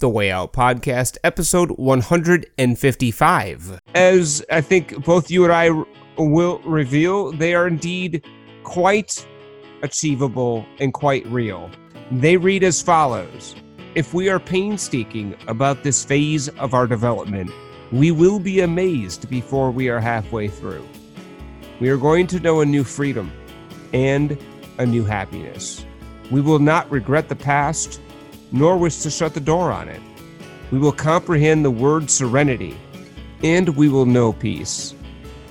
The Way Out Podcast, episode 155. As I think both you and I will reveal, they are indeed quite achievable and quite real. They read as follows. If we are painstaking about this phase of our development, we will be amazed before we are halfway through. We are going to know a new freedom and a new happiness. We will not regret the past, nor wish to shut the door on it. We will comprehend the word serenity, and we will know peace.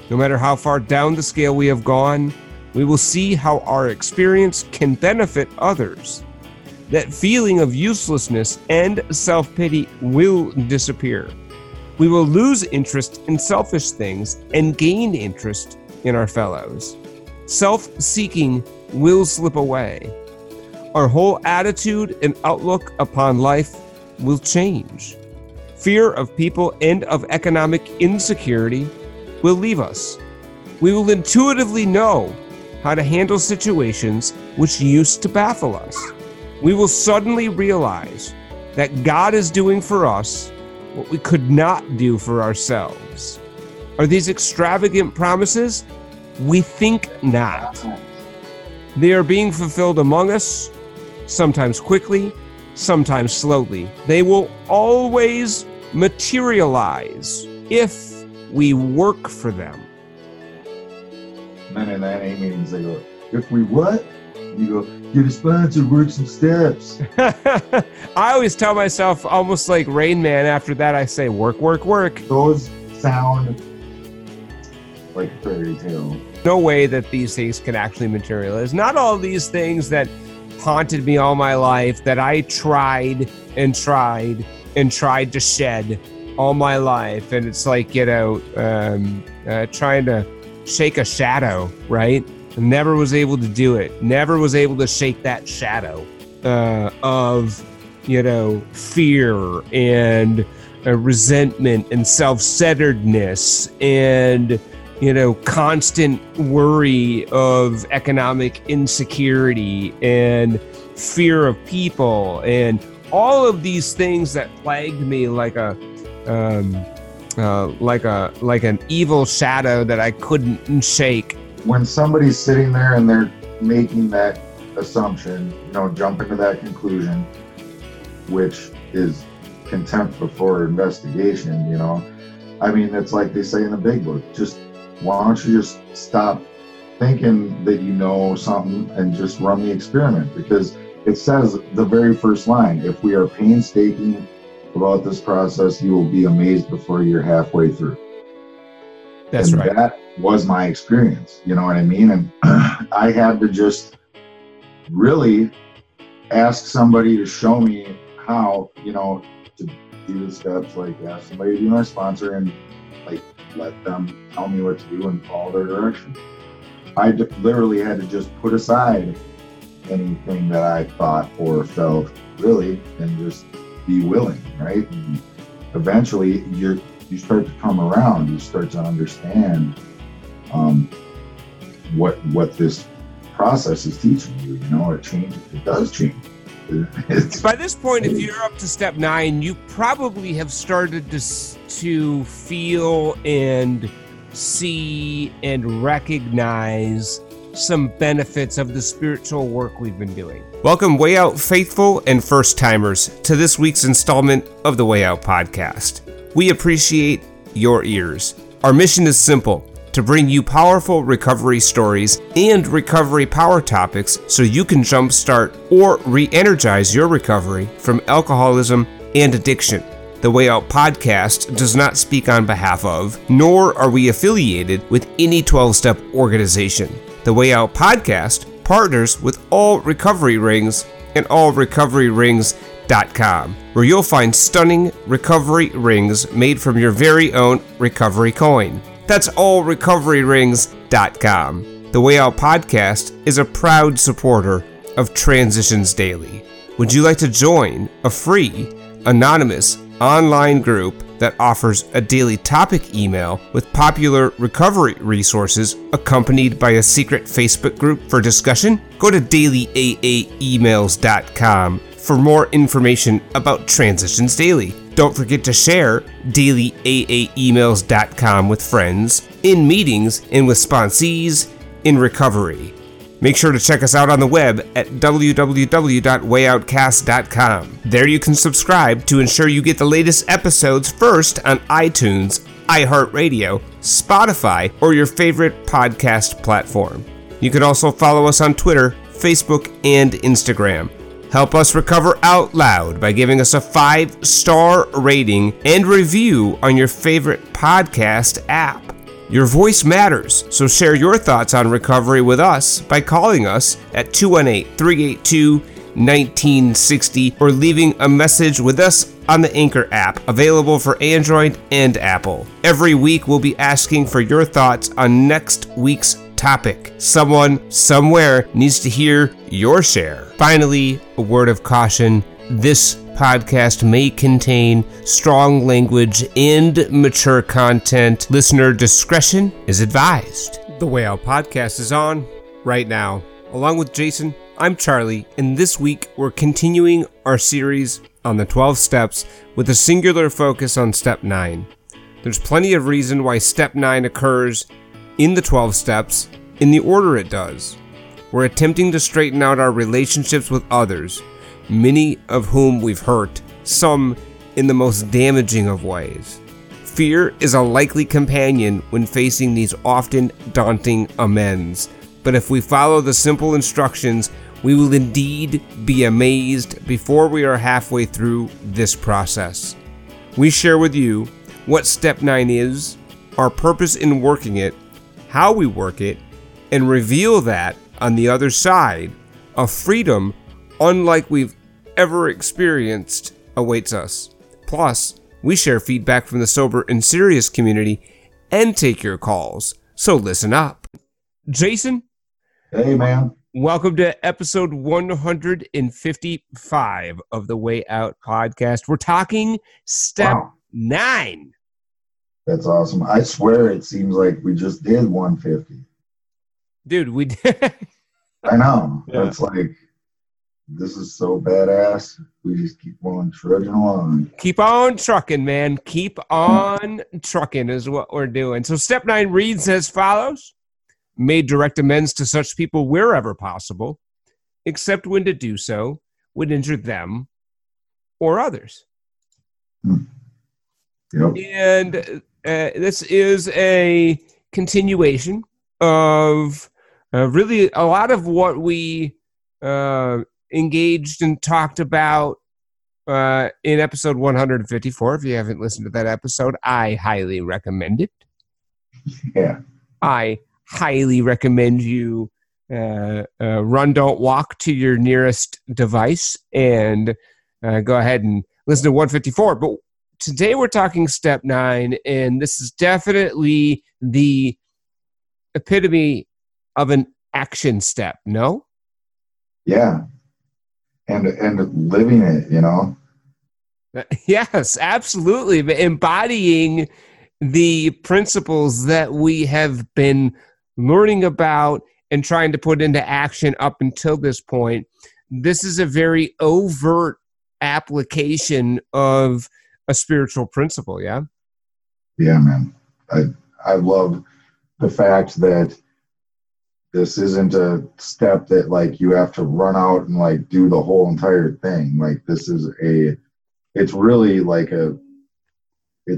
No matter how far down the scale we have gone, we will see how our experience can benefit others. That feeling of uselessness and self-pity will disappear. We will lose interest in selfish things and gain interest in our fellows. Self-seeking will slip away. Our whole attitude and outlook upon life will change. Fear of people and of economic insecurity will leave us. We will intuitively know how to handle situations which used to baffle us. We will suddenly realize that God is doing for us what we could not do for ourselves. Are these extravagant promises? We think not. They are being fulfilled among us, sometimes quickly, sometimes slowly. They will always materialize if we work for them. 999 meetings, they go, if we what? You go, get a sponsor, work some steps. I always tell myself, almost like Rain Man, after that I say, work, work, work. Those sound like a fairy tale. No way that these things can actually materialize. Not all these things that haunted me all my life, that I tried to shed all my life. And it's like, you know, trying to shake a shadow, right? Never was able to do it. Never was able to shake that shadow of, you know, fear and resentment and self-centeredness and, you know, constant worry of economic insecurity and fear of people and all of these things that plagued me like an evil shadow that I couldn't shake. When somebody's sitting there and they're making that assumption, you know, jumping to that conclusion, which is contempt before investigation, you know, I mean, it's like they say in the Big Book, just why don't you just stop thinking that you know something and just run the experiment? Because it says the very first line, if we are painstaking about this process, you will be amazed before you're halfway through. That's right. That was my experience. You know what I mean? And I had to just really ask somebody to show me how, you know, to do the steps, like ask somebody to be my sponsor and like let them tell me what to do and follow their direction. I literally had to just put aside anything that I thought or felt really and just be willing, right? And eventually you start to come around, you start to understand what this process is teaching you, you know, it does change. By this point, if you're up to step 9, you probably have started to feel and see and recognize some benefits of the spiritual work we've been doing. Welcome, Way Out faithful and first-timers, to this week's installment of the Way Out Podcast. We appreciate your ears. Our mission is simple: to bring you powerful recovery stories and recovery power topics so you can jumpstart or re-energize your recovery from alcoholism and addiction. The Way Out Podcast does not speak on behalf of, nor are we affiliated with any 12-step organization. The Way Out Podcast partners with All Recovery Rings and AllRecoveryRings.com, where you'll find stunning recovery rings made from your very own recovery coin. That's AllRecoveryRings.com. The Way Out Podcast is a proud supporter of Transitions Daily. Would you like to join a free, anonymous online group that offers a daily topic email with popular recovery resources accompanied by a secret Facebook group for discussion? Go to dailyaaemails.com for more information about Transitions Daily. Don't forget to share dailyaaemails.com with friends, in meetings, and with sponsees in recovery. Make sure to check us out on the web at www.wayoutcast.com. There you can subscribe to ensure you get the latest episodes first on iTunes, iHeartRadio, Spotify, or your favorite podcast platform. You can also follow us on Twitter, Facebook, and Instagram. Help us recover out loud by giving us a 5-star rating and review on your favorite podcast app. Your voice matters, so share your thoughts on recovery with us by calling us at 218-382-1960 or leaving a message with us on the Anchor app, available for Android and Apple. Every week, we'll be asking for your thoughts on next week's topic. Someone, somewhere needs to hear your share. Finally, a word of caution. This podcast may contain strong language and mature content. Listener discretion is advised. The Way Out Podcast is on right now. Along with Jason, I'm Charlie, and this week we're continuing our series on the 12 steps with a singular focus on Step 9. There's plenty of reason why Step 9 occurs in the 12 steps in the order it does. We're attempting to straighten out our relationships with others, many of whom we've hurt, some in the most damaging of ways. Fear is a likely companion when facing these often daunting amends, but if we follow the simple instructions, we will indeed be amazed before we are halfway through this process. We share with you what Step 9 is, our purpose in working it, how we work it, and reveal that, on the other side, a freedom unlike we've ever experienced awaits us. Plus, we share feedback from the Sober and Serious community and take your calls, so listen up. Jason? Hey, man. Welcome to episode 155 of the Way Out Podcast. We're talking Step 9. That's awesome. I swear it seems like we just did 150. Dude, we did. I know. Yeah. It's like, this is so badass. We just keep on trudging along. Keep on trucking, man. Keep on trucking is what we're doing. So Step 9 reads as follows. Made direct amends to such people wherever possible, except when to do so would injure them or others. Yep. And this is a continuation of really a lot of what we engaged and talked about in episode 154. If you haven't listened to that episode, I highly recommend it. Yeah. I highly recommend you run, don't walk to your nearest device and go ahead and listen to 154. But today we're talking Step 9, and this is definitely the epitome of an action step, no? Yeah. And living it, you know? Yes, absolutely. But embodying the principles that we have been learning about and trying to put into action up until this point. This is a very overt application of a spiritual principle, yeah? Yeah, man. I love the fact that this isn't a step that, like, you have to run out and, like, do the whole entire thing. Like, this is it's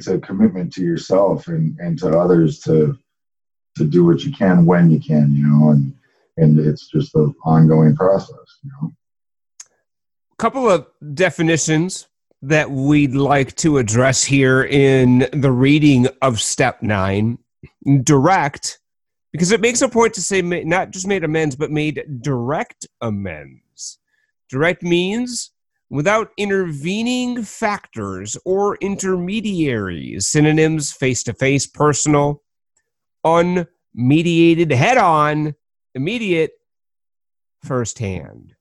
a commitment to yourself and to others to do what you can when you can, you know, and it's just an ongoing process, you know. A couple of definitions that we'd like to address here in the reading of Step 9. Direct, because it makes a point to say not just made amends, but made direct amends. Direct means without intervening factors or intermediaries. Synonyms: face-to-face, personal, unmediated, head-on, immediate, firsthand.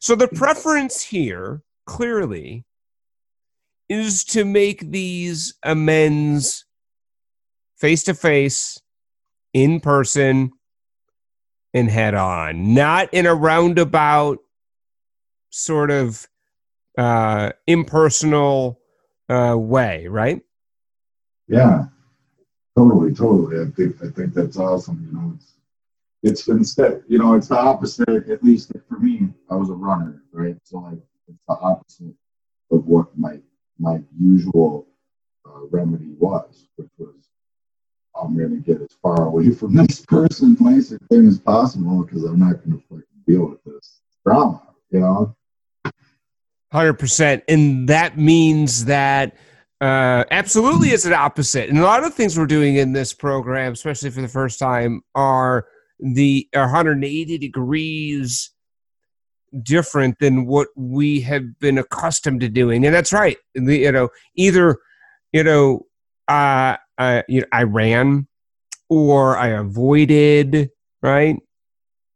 So the preference here, clearly, is to make these amends face-to-face, in person, and head-on, not in a roundabout sort of impersonal way, right? Yeah, totally. I think that's awesome. You know, it's instead, you know, it's the opposite. At least for me, I was a runner, right? So like, it's the opposite of what my usual remedy was, which was, I'm going to get as far away from this person, place, and thing as possible because I'm not going to fucking deal with this drama, you know? 100%. And that means that absolutely it's an opposite. And a lot of things we're doing in this program, especially for the first time, are 180 degrees different than what we have been accustomed to doing. And that's right. I ran, or I avoided, right?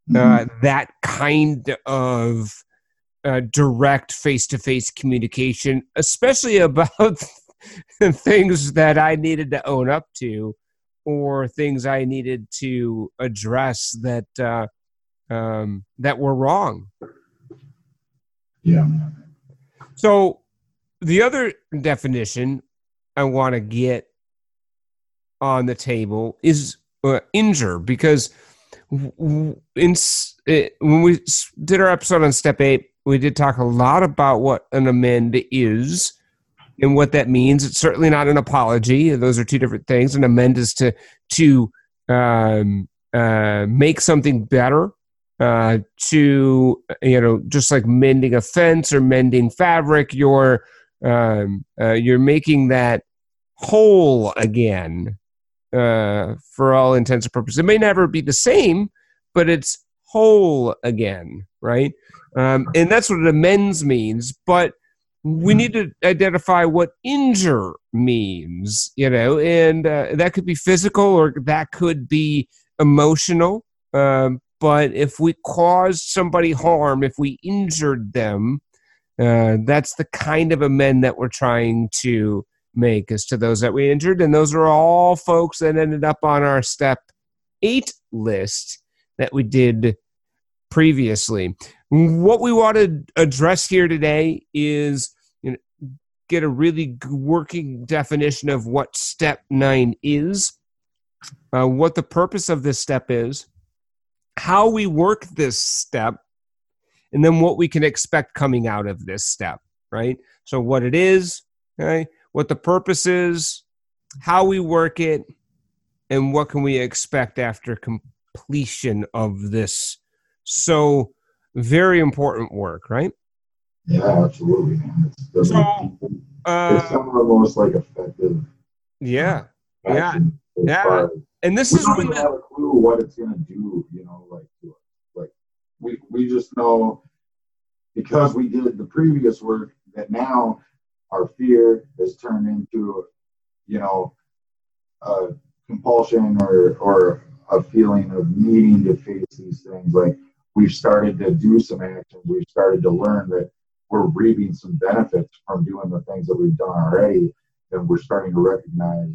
Mm-hmm. That kind of direct face-to-face communication, especially about things that I needed to own up to, or things I needed to address that that were wrong. Yeah. So the other definition I want to get on the table is injure, because when we did our episode on Step 8, we did talk a lot about what an amend is and what that means. It's certainly not an apology. Those are two different things. An amend is to make something better, just like mending a fence or mending fabric. You're making that whole again, for all intents and purposes. It may never be the same, but it's whole again, right? And that's what an amends means. But we need to identify what injure means, you know, and that could be physical or that could be emotional. But if we caused somebody harm, if we injured them, that's the kind of amend that we're trying to make, is to those that we injured. And those are all folks that ended up on our Step 8 list that we did previously. What we want to address here today is, you know, get a really working definition of what Step 9 is, what the purpose of this step is, how we work this step, and then what we can expect coming out of this step, right? So what it is, okay, what the purpose is, how we work it, and what can we expect after completion of this so very important work, right? Yeah, absolutely. It's some of the most effective. Yeah, yeah, yeah. And this is we don't have a clue what it's going to do, you know, We just know, because we did the previous work, that now our fear has turned into, you know, a compulsion or a feeling of needing to face these things. Like, we've started to do some action. We've started to learn that we're reaping some benefits from doing the things that we've done already. And we're starting to recognize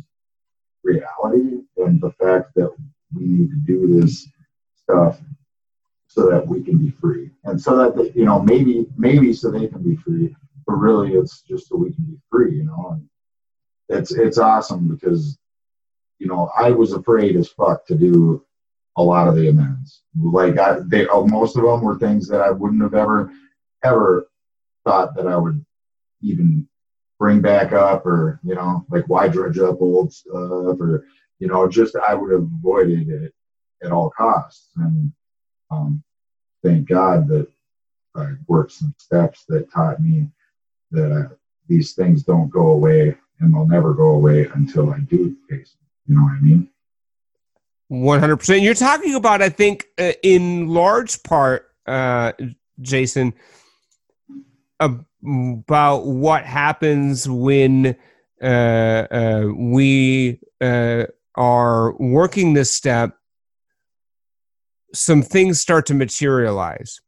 reality and the fact that we need to do this stuff so that we can be free, and so that they, you know, maybe so they can be free, but really it's just so we can be free, you know. And it's awesome because, you know, I was afraid as fuck to do a lot of the amends. Like, most of them were things that I wouldn't have ever thought that I would even bring back up, or, you know, like, why dredge up old stuff, or, you know, just I would have avoided it at all costs. And thank God that I worked some steps that taught me that these things don't go away, and they'll never go away until I do face them. You know what I mean? 100%. You're talking about, I think, in large part, Jason, about what happens when we are working this step. Some things start to materialize,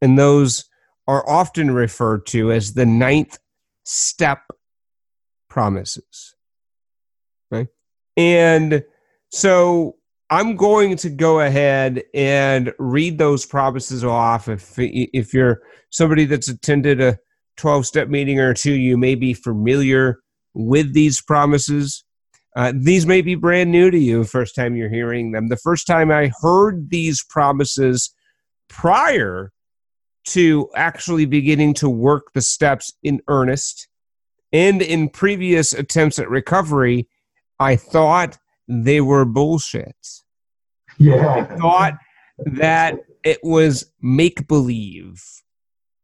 and those are often referred to as the 9th step promises. Right? And so I'm going to go ahead and read those promises off. If you're somebody that's attended a 12-step meeting or two, you may be familiar with these promises. These may be brand new to you the first time you're hearing them. The first time I heard these promises prior to actually beginning to work the steps in earnest, and in previous attempts at recovery, I thought they were bullshit. Yeah. I thought that it was make-believe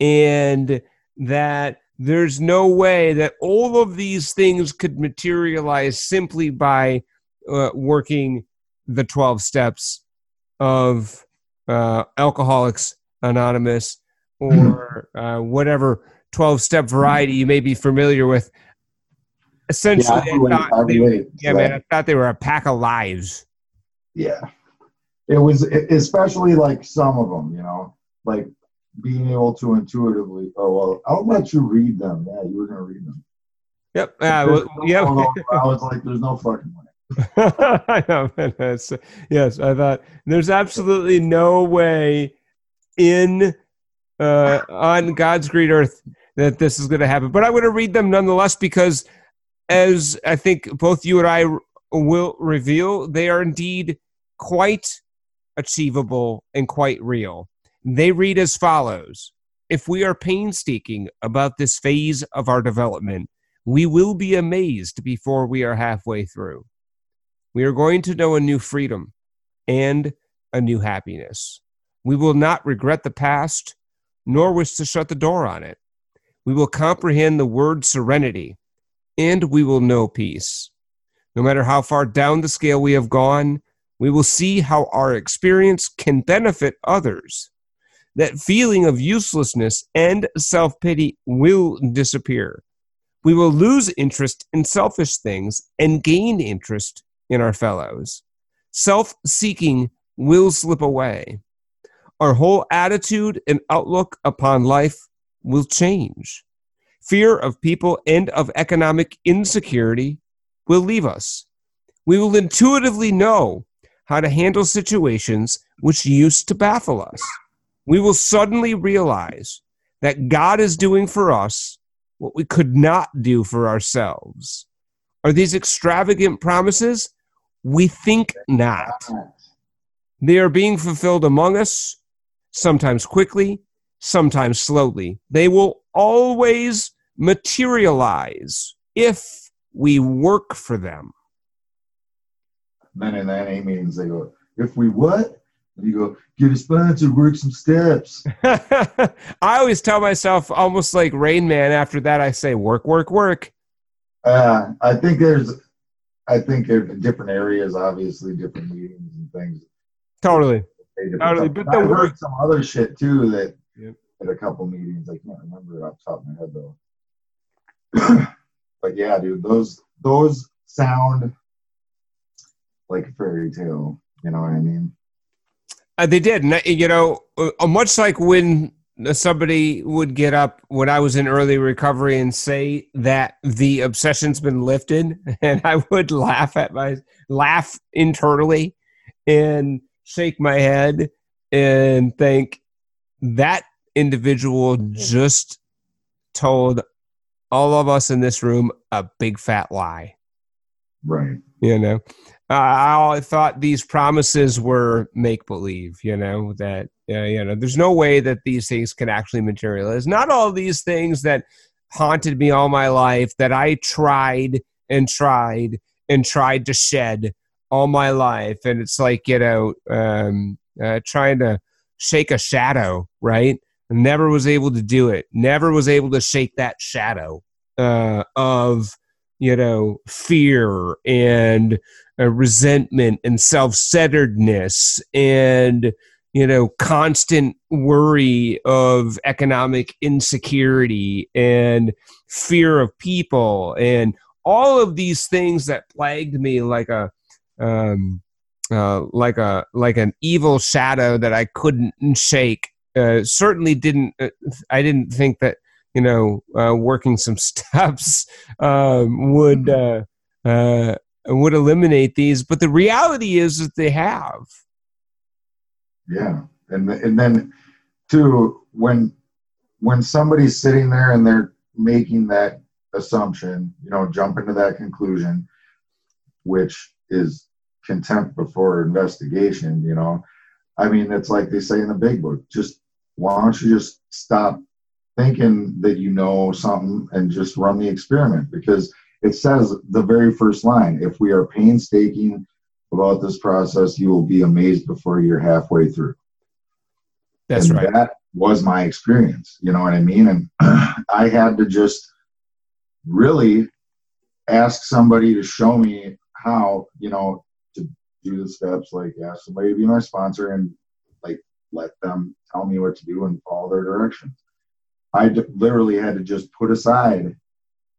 and that there's no way that all of these things could materialize simply by working the 12 steps of Alcoholics Anonymous or whatever 12-step variety you may be familiar with. Essentially, I thought they were a pack of lies. Yeah. It was especially like some of them, you know, like being able to intuitively, oh, well, I'll let you read them. Yeah, you were going to read them. Yep. I was like, there's no fucking way. I know. Yes, I thought there's absolutely no way on God's green earth that this is going to happen. But I'm going to read them nonetheless because, as I think both you and I will reveal, they are indeed quite achievable and quite real. They read as follows. If we are painstaking about this phase of our development, we will be amazed before we are halfway through. We are going to know a new freedom and a new happiness. We will not regret the past, nor wish to shut the door on it. We will comprehend the word serenity, and we will know peace. No matter how far down the scale we have gone, we will see how our experience can benefit others. That feeling of uselessness and self-pity will disappear. We will lose interest in selfish things and gain interest in our fellows. Self-seeking will slip away. Our whole attitude and outlook upon life will change. Fear of people and of economic insecurity will leave us. We will intuitively know how to handle situations which used to baffle us. We will suddenly realize that God is doing for us what we could not do for ourselves. Are these extravagant promises? We think not. They are being fulfilled among us, sometimes quickly, sometimes slowly. They will always materialize if we work for them. Then in that AA meetings, they go, if we what? And you go, get a sponsor, work some steps. I always tell myself, almost like Rain Man, after that I say, work, work, work. I think there's different areas, obviously, different meetings and things. Totally. But I heard some other shit, too, that at a couple meetings. I can't remember it off the top of my head, though. But, yeah, dude, those sound like a fairy tale, you know what I mean? They did. And, you know, much like when somebody would get up when I was in early recovery and say that the obsession's been lifted, and I would laugh internally and shake my head and think, that individual just told all of us in this room a big fat lie. Right. You know? I thought these promises were make-believe, you know, that, you know, there's no way that these things can actually materialize. Not all these things that haunted me all my life, that I tried to shed all my life. And it's like, you know, trying to shake a shadow, right? Never was able to do it. Never was able to shake that shadow of, you know, fear and resentment and self-centeredness and, you know, constant worry of economic insecurity and fear of people and all of these things that plagued me like an evil shadow that I couldn't shake. I didn't think that, you know, working some steps would eliminate these, but the reality is that they have. Yeah, and then too, when when somebody's sitting there and they're making that assumption, you know, jumping to that conclusion, which is contempt before investigation, you know, I mean, it's like they say in the Big Book, just why don't you just stop thinking that you know something and just run the experiment? Because it says the very first line, if we are painstaking about this process, you will be amazed before you're halfway through. That's right. That was my experience, you know what I mean? And I had to just really ask somebody to show me how, you know, to do the steps, like ask somebody to be my sponsor and like let them tell me what to do and follow their directions. I literally had to just put aside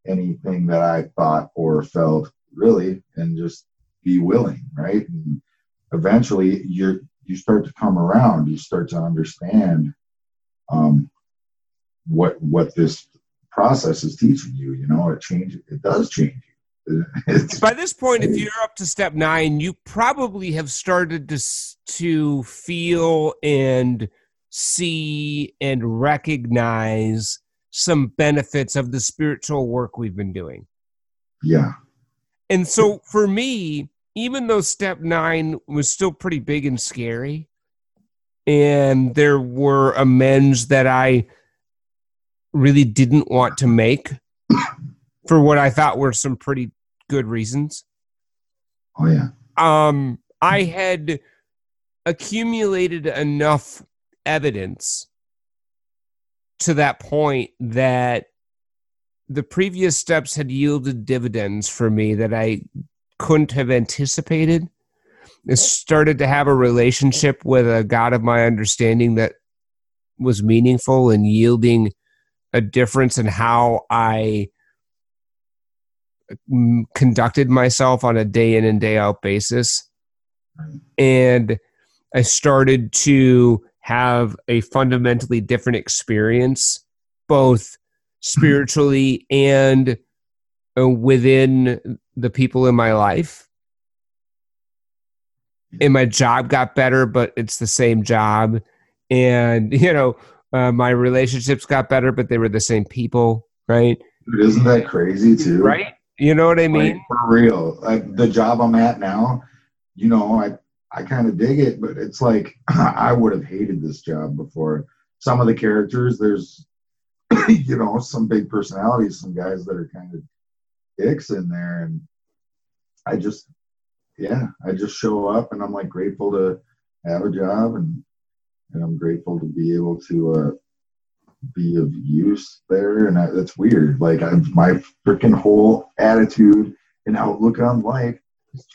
anything that I thought or felt really and just be willing, right? And eventually you start to come around, you start to understand what this process is teaching you, you know, it does change you. By this point, if you're up to step 9, you probably have started to feel and see and recognize some benefits of the spiritual work we've been doing. Yeah. And so for me, even though step 9 was still pretty big and scary, and there were amends that I really didn't want to make for what I thought were some pretty good reasons. Oh, yeah. I had accumulated enough evidence to that point that the previous steps had yielded dividends for me that I couldn't have anticipated. I started to have a relationship with a God of my understanding that was meaningful and yielding a difference in how I conducted myself on a day in and day out basis. And I started to have a fundamentally different experience, both spiritually and within the people in my life. And my job got better, but it's the same job. And, you know, my relationships got better, but they were the same people, right? Dude, isn't that crazy, too? Right? You know what I mean? Like, for real. Like, the job I'm at now, you know, I kind of dig it, but it's like I would have hated this job before. Some of the characters, there's, you know, some big personalities, some guys that are kind of dicks in there. And I just show up and I'm like grateful to have a job and I'm grateful to be able to be of use there. And that's weird. Like my freaking whole attitude and outlook on life.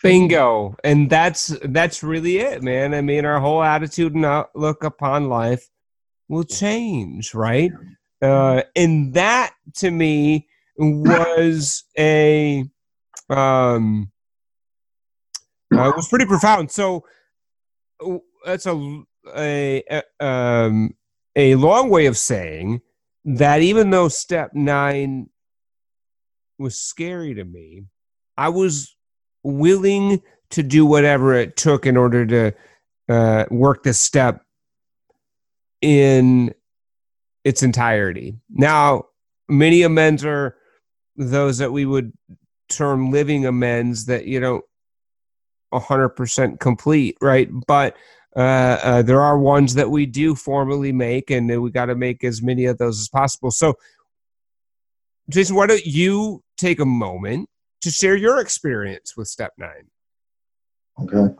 Bingo. And that's really it, man. I mean, our whole attitude and outlook upon life will change, right? And that to me was it was pretty profound. So that's a long way of saying that even though step 9 was scary to me, I was willing to do whatever it took in order to work this step in its entirety. Now, many amends are those that we would term living amends that you don't 100% complete, right? But there are ones that we do formally make, and we got to make as many of those as possible. So, Jason, why don't you take a moment to share your experience with step 9? Okay.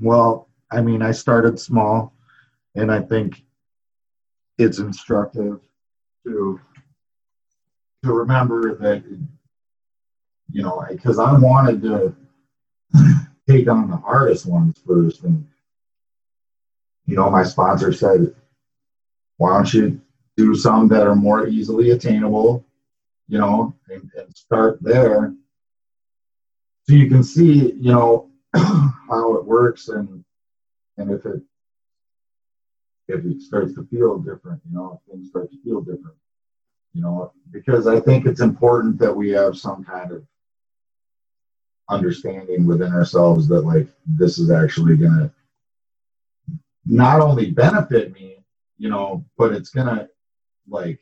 Well, I mean, I started small, and I think it's instructive to remember that, you know, because I wanted to take on the hardest ones first. And, you know, my sponsor said, why don't you do some that are more easily attainable, you know, and start there. So you can see, you know, how it works and if it starts to feel different, you know, things start to feel different, you know, because I think it's important that we have some kind of understanding within ourselves that like this is actually going to not only benefit me, you know, but it's going to like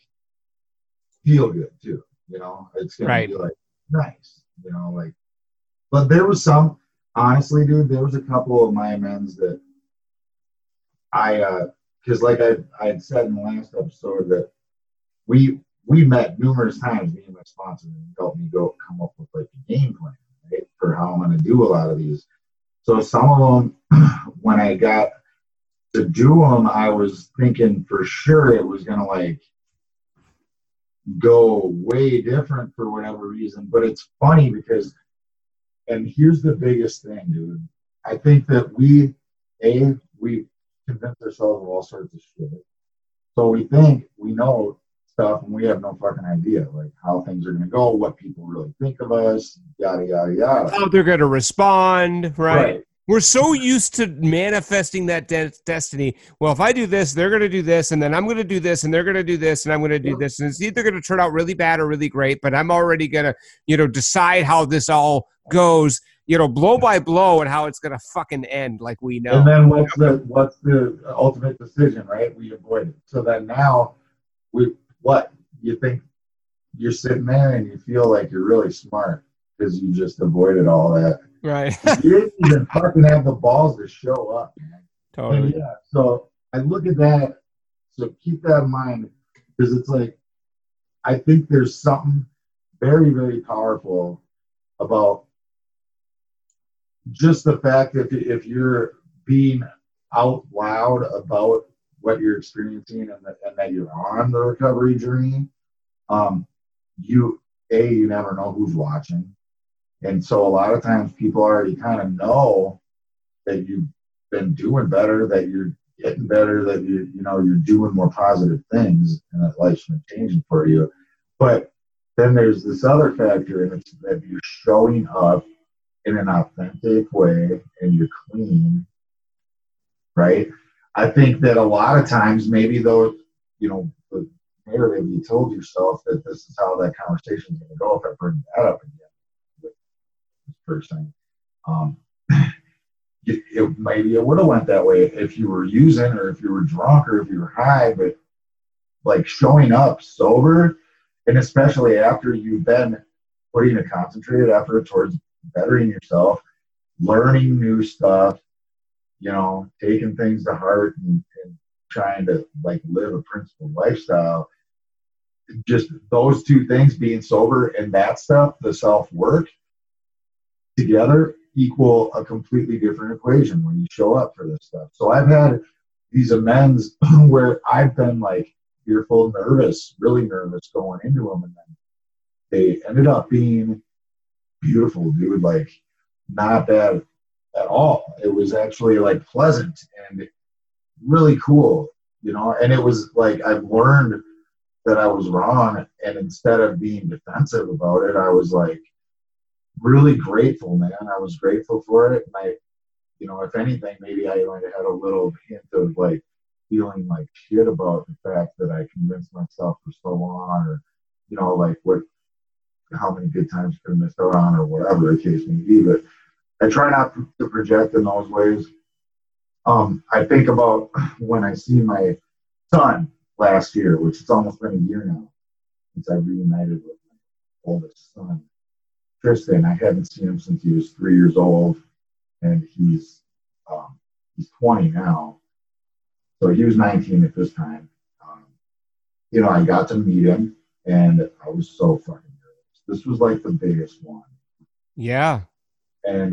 feel good too, you know, it's going to be like nice, you know, like, but there was some, honestly, dude, there was a couple of my amends that I, because like I had said in the last episode that we met numerous times, me and my sponsor, and he helped me go come up with like a game plan, right, for how I'm going to do a lot of these. So some of them, when I got to do them, I was thinking for sure it was going to like go way different for whatever reason. But it's funny because, and here's the biggest thing, dude. I think that we convince ourselves of all sorts of shit. So we think we know stuff and we have no fucking idea, like how things are going to go, what people really think of us, yada, yada, yada. How they're going to respond, right? We're so used to manifesting that destiny. Well, if I do this, they're going to do this, and then I'm going to do this, and they're going to do this, and I'm going to do this. And it's either going to turn out really bad or really great, but I'm already going to, you know, decide how this all goes, you know, blow by blow, and how it's going to fucking end, like we know. And then what's the ultimate decision, right? We avoid it. So then now you think you're sitting there and you feel like you're really smart because you just avoided all that. Right. You didn't even fucking have the balls to show up, man. Totally. And yeah. So I look at that. So keep that in mind, because it's like, I think there's something very, very powerful about just the fact that if you're being out loud about what you're experiencing and that you're on the recovery journey, you never know who's watching. And so a lot of times people already kind of know that you've been doing better, that you're getting better, that you're doing more positive things and that life's been changing for you. But then there's this other factor, and it's that you're showing up in an authentic way and you're clean, right? I think that a lot of times, maybe though, you know, the narrative you told yourself that this is how that conversation is going to go if I bring that up again with this person. Maybe it would have went that way if you were using or if you were drunk or if you were high, but like showing up sober, and especially after you've been putting a concentrated effort towards bettering yourself, learning new stuff, you know, taking things to heart and trying to like live a principled lifestyle. Just those two things, being sober and that stuff, the self-work together, equal a completely different equation when you show up for this stuff. So I've had these amends where I've been like fearful, nervous, really nervous going into them, and then they ended up being beautiful, dude, like not bad at all. It was actually like pleasant and really cool, you know, and it was like I've learned that I was wrong, and instead of being defensive about it, I was like really grateful, man. I was grateful for it, and I, you know, if anything, maybe I might have had a little hint of like feeling like shit about the fact that I convinced myself for so long, or, you know, like what, how many good times I could have missed out on, or whatever the case may be, but I try not to project in those ways. I think about when I see my son last year, which it's almost been a year now since I reunited with my oldest son, Tristan. I haven't seen him since he was 3 years old, and he's 20 now. So he was 19 at this time. You know, I got to meet him, and I was so fucking nervous. This was like the biggest one. Yeah. And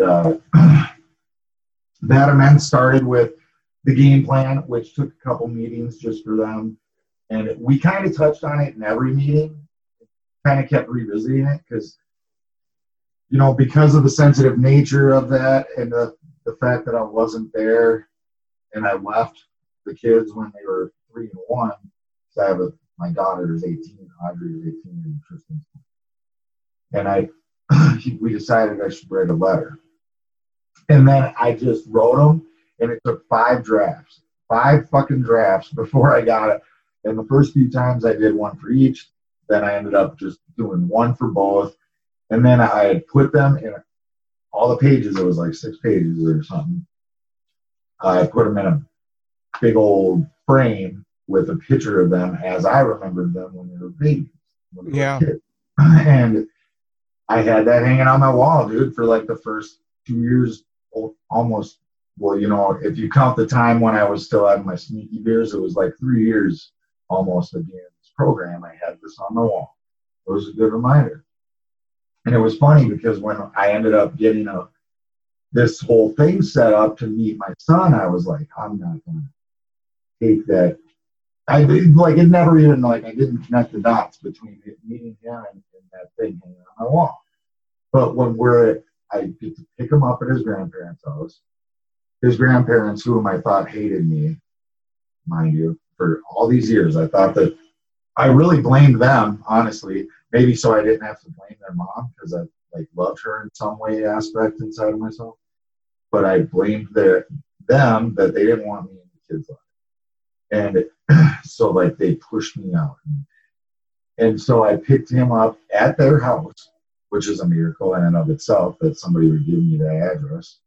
that event started with the game plan, which took a couple meetings just for them. And we kind of touched on it in every meeting, kind of kept revisiting it because, you know, because of the sensitive nature of that and the fact that I wasn't there and I left the kids when they were 3 and 1. So I have my daughter is 18, Audrey is 18, and Tristan's 20. And we decided I should write a letter. And then I just wrote them, and it took 5 fucking drafts before I got it. And the first few times I did one for each, then I ended up just doing one for both. And then I had put them in all the pages, it was like 6 pages or something. I put them in a big old frame with a picture of them as I remembered them when they were babies. Yeah. And I had that hanging on my wall, dude, for like the first 2 years, almost. Well, you know, if you count the time when I was still having my sneaky beers, it was like 3 years almost at the end of this program. I had this on my wall. It was a good reminder. And it was funny because when I ended up getting this whole thing set up to meet my son, I was like, I'm not going to take that. I didn't, like, it never even, like, I didn't connect the dots between meeting him and that thing hanging on my wall. But when I get to pick him up at his grandparents' house. His grandparents, whom I thought hated me, mind you, for all these years, I thought that I really blamed them, honestly. Maybe so I didn't have to blame their mom, because I like loved her in some way aspect inside of myself. But I blamed them that they didn't want me in the kids' life. And so like they pushed me out. And so I picked him up at their house, which is a miracle in and of itself that somebody would give me that address.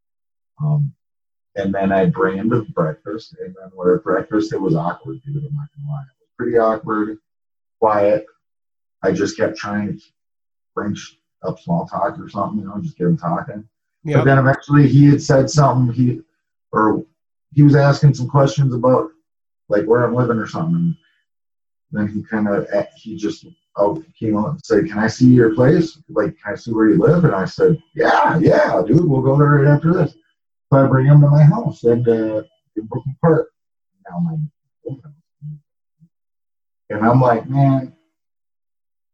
And then I bring him to breakfast, and then at breakfast, it was awkward, dude, I'm not gonna lie. It was pretty awkward, quiet. I just kept trying to bring up small talk or something, you know, just get him talking. Yep. But then eventually he had said something, he was asking some questions about like where I'm living or something. And then he came out and said, "Can I see your place? Like, can I see where you live?" And I said, yeah, dude, we'll go there right after this. So I bring him to my house in Brooklyn Park, now my old house. And I'm like, man,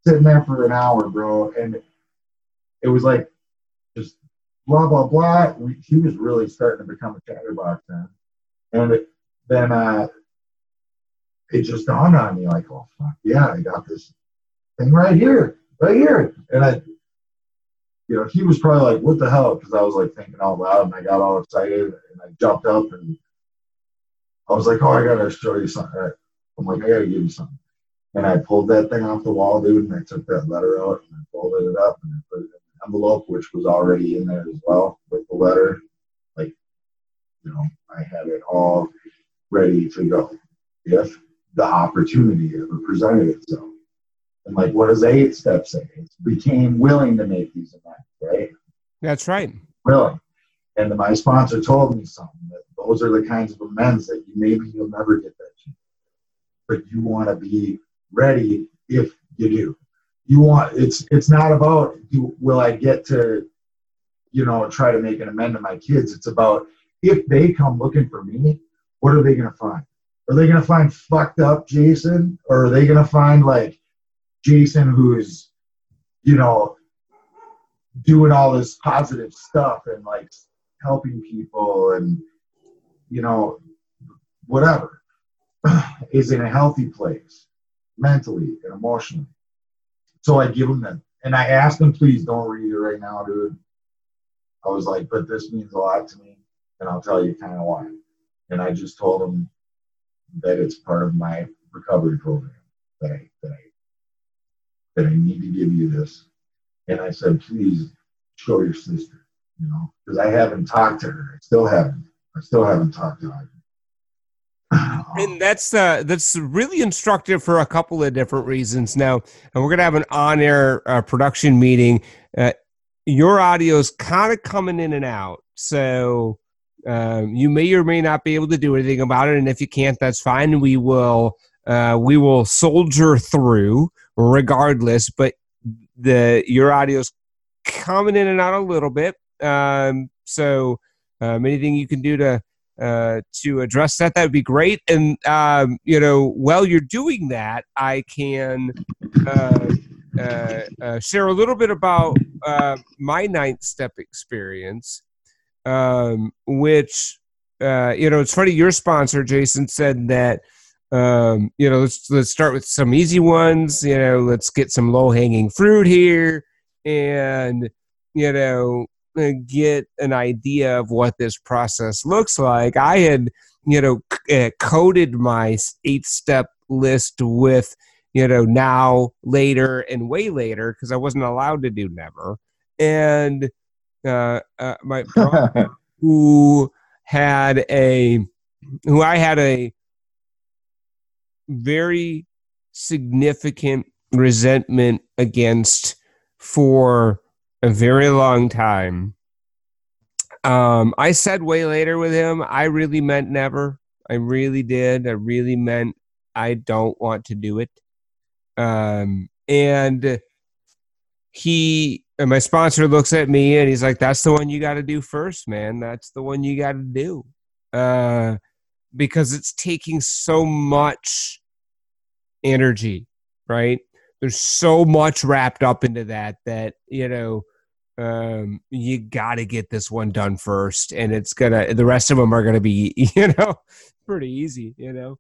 sitting there for an hour, bro. And it was like just blah, blah, blah. He was really starting to become a chatterbox then. And then it just dawned on me like, oh, fuck, yeah, I got this thing right here. And you know, he was probably like, what the hell? Because I was like thinking out loud and I got all excited and I jumped up and I was like, oh, I got to show you something. I'm like, I got to give you something. And I pulled that thing off the wall, dude, and I took that letter out and I folded it up and I put it in an envelope, which was already in there as well with the letter. Like, you know, I had it all ready to go if the opportunity ever presented itself. And like, what does 8 step say? It's became willing to make these amends, right? That's right. Willing. And my sponsor told me something, that those are the kinds of amends that you'll never get that chance. But you want to be ready if you do. It's not about, will I get to, you know, try to make an amend to my kids? It's about, if they come looking for me, what are they going to find? Are they going to find fucked up Jason? Or are they going to find like, Jason, who's, you know, doing all this positive stuff and like helping people and, you know, whatever, is in a healthy place mentally and emotionally. So I give him that. And I asked him, please don't read it right now, dude. I was like, but this means a lot to me. And I'll tell you kind of why. And I just told him that it's part of my recovery program that I need to give you this. And I said, please show your sister, you know, because I haven't talked to her. I still haven't talked to her. And that's really instructive for a couple of different reasons now. And we're going to have an on-air production meeting. Your audio is kind of coming in and out. So you may or may not be able to do anything about it. And if you can't, that's fine. We will soldier through regardless, but your audio's coming in and out a little bit. So anything you can do to address that would be great. And you know, while you're doing that, I can share a little bit about my 9th step experience, which you know, it's funny. Your sponsor, Jason, said that. You know, let's start with some easy ones, you know, let's get some low hanging fruit here and, you know, get an idea of what this process looks like. I had, you know, coded my 8th step list with, you know, now, later, and way later, because I wasn't allowed to do never. And my brother who I had a very significant resentment against for a very long time. I said way later with him, I really meant never. I really did. I really meant I don't want to do it. And my sponsor looks at me and he's like, that's the one you got to do first, man. That's the one you got to do. Because it's taking so much energy, right? There's so much wrapped up into that, you got to get this one done first, and the rest of them are going to be, pretty easy, and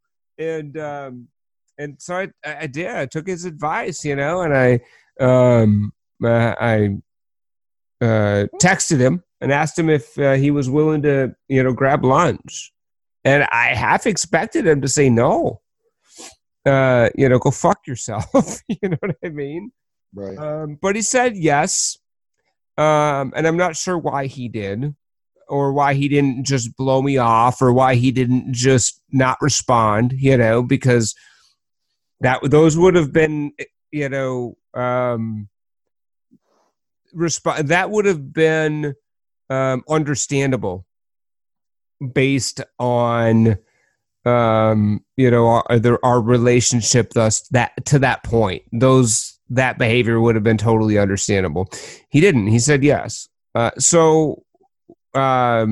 so I did. I took his advice, and I texted him and asked him if he was willing to, grab lunch, and I half expected him to say no. Go fuck yourself. You know what I mean? Right. But he said yes. And I'm not sure why he did, or why he didn't just blow me off, or why he didn't just not respond, because those would have been, that would have been understandable based on, our relationship to that point. That behavior would have been totally understandable. He didn't. He said yes. So we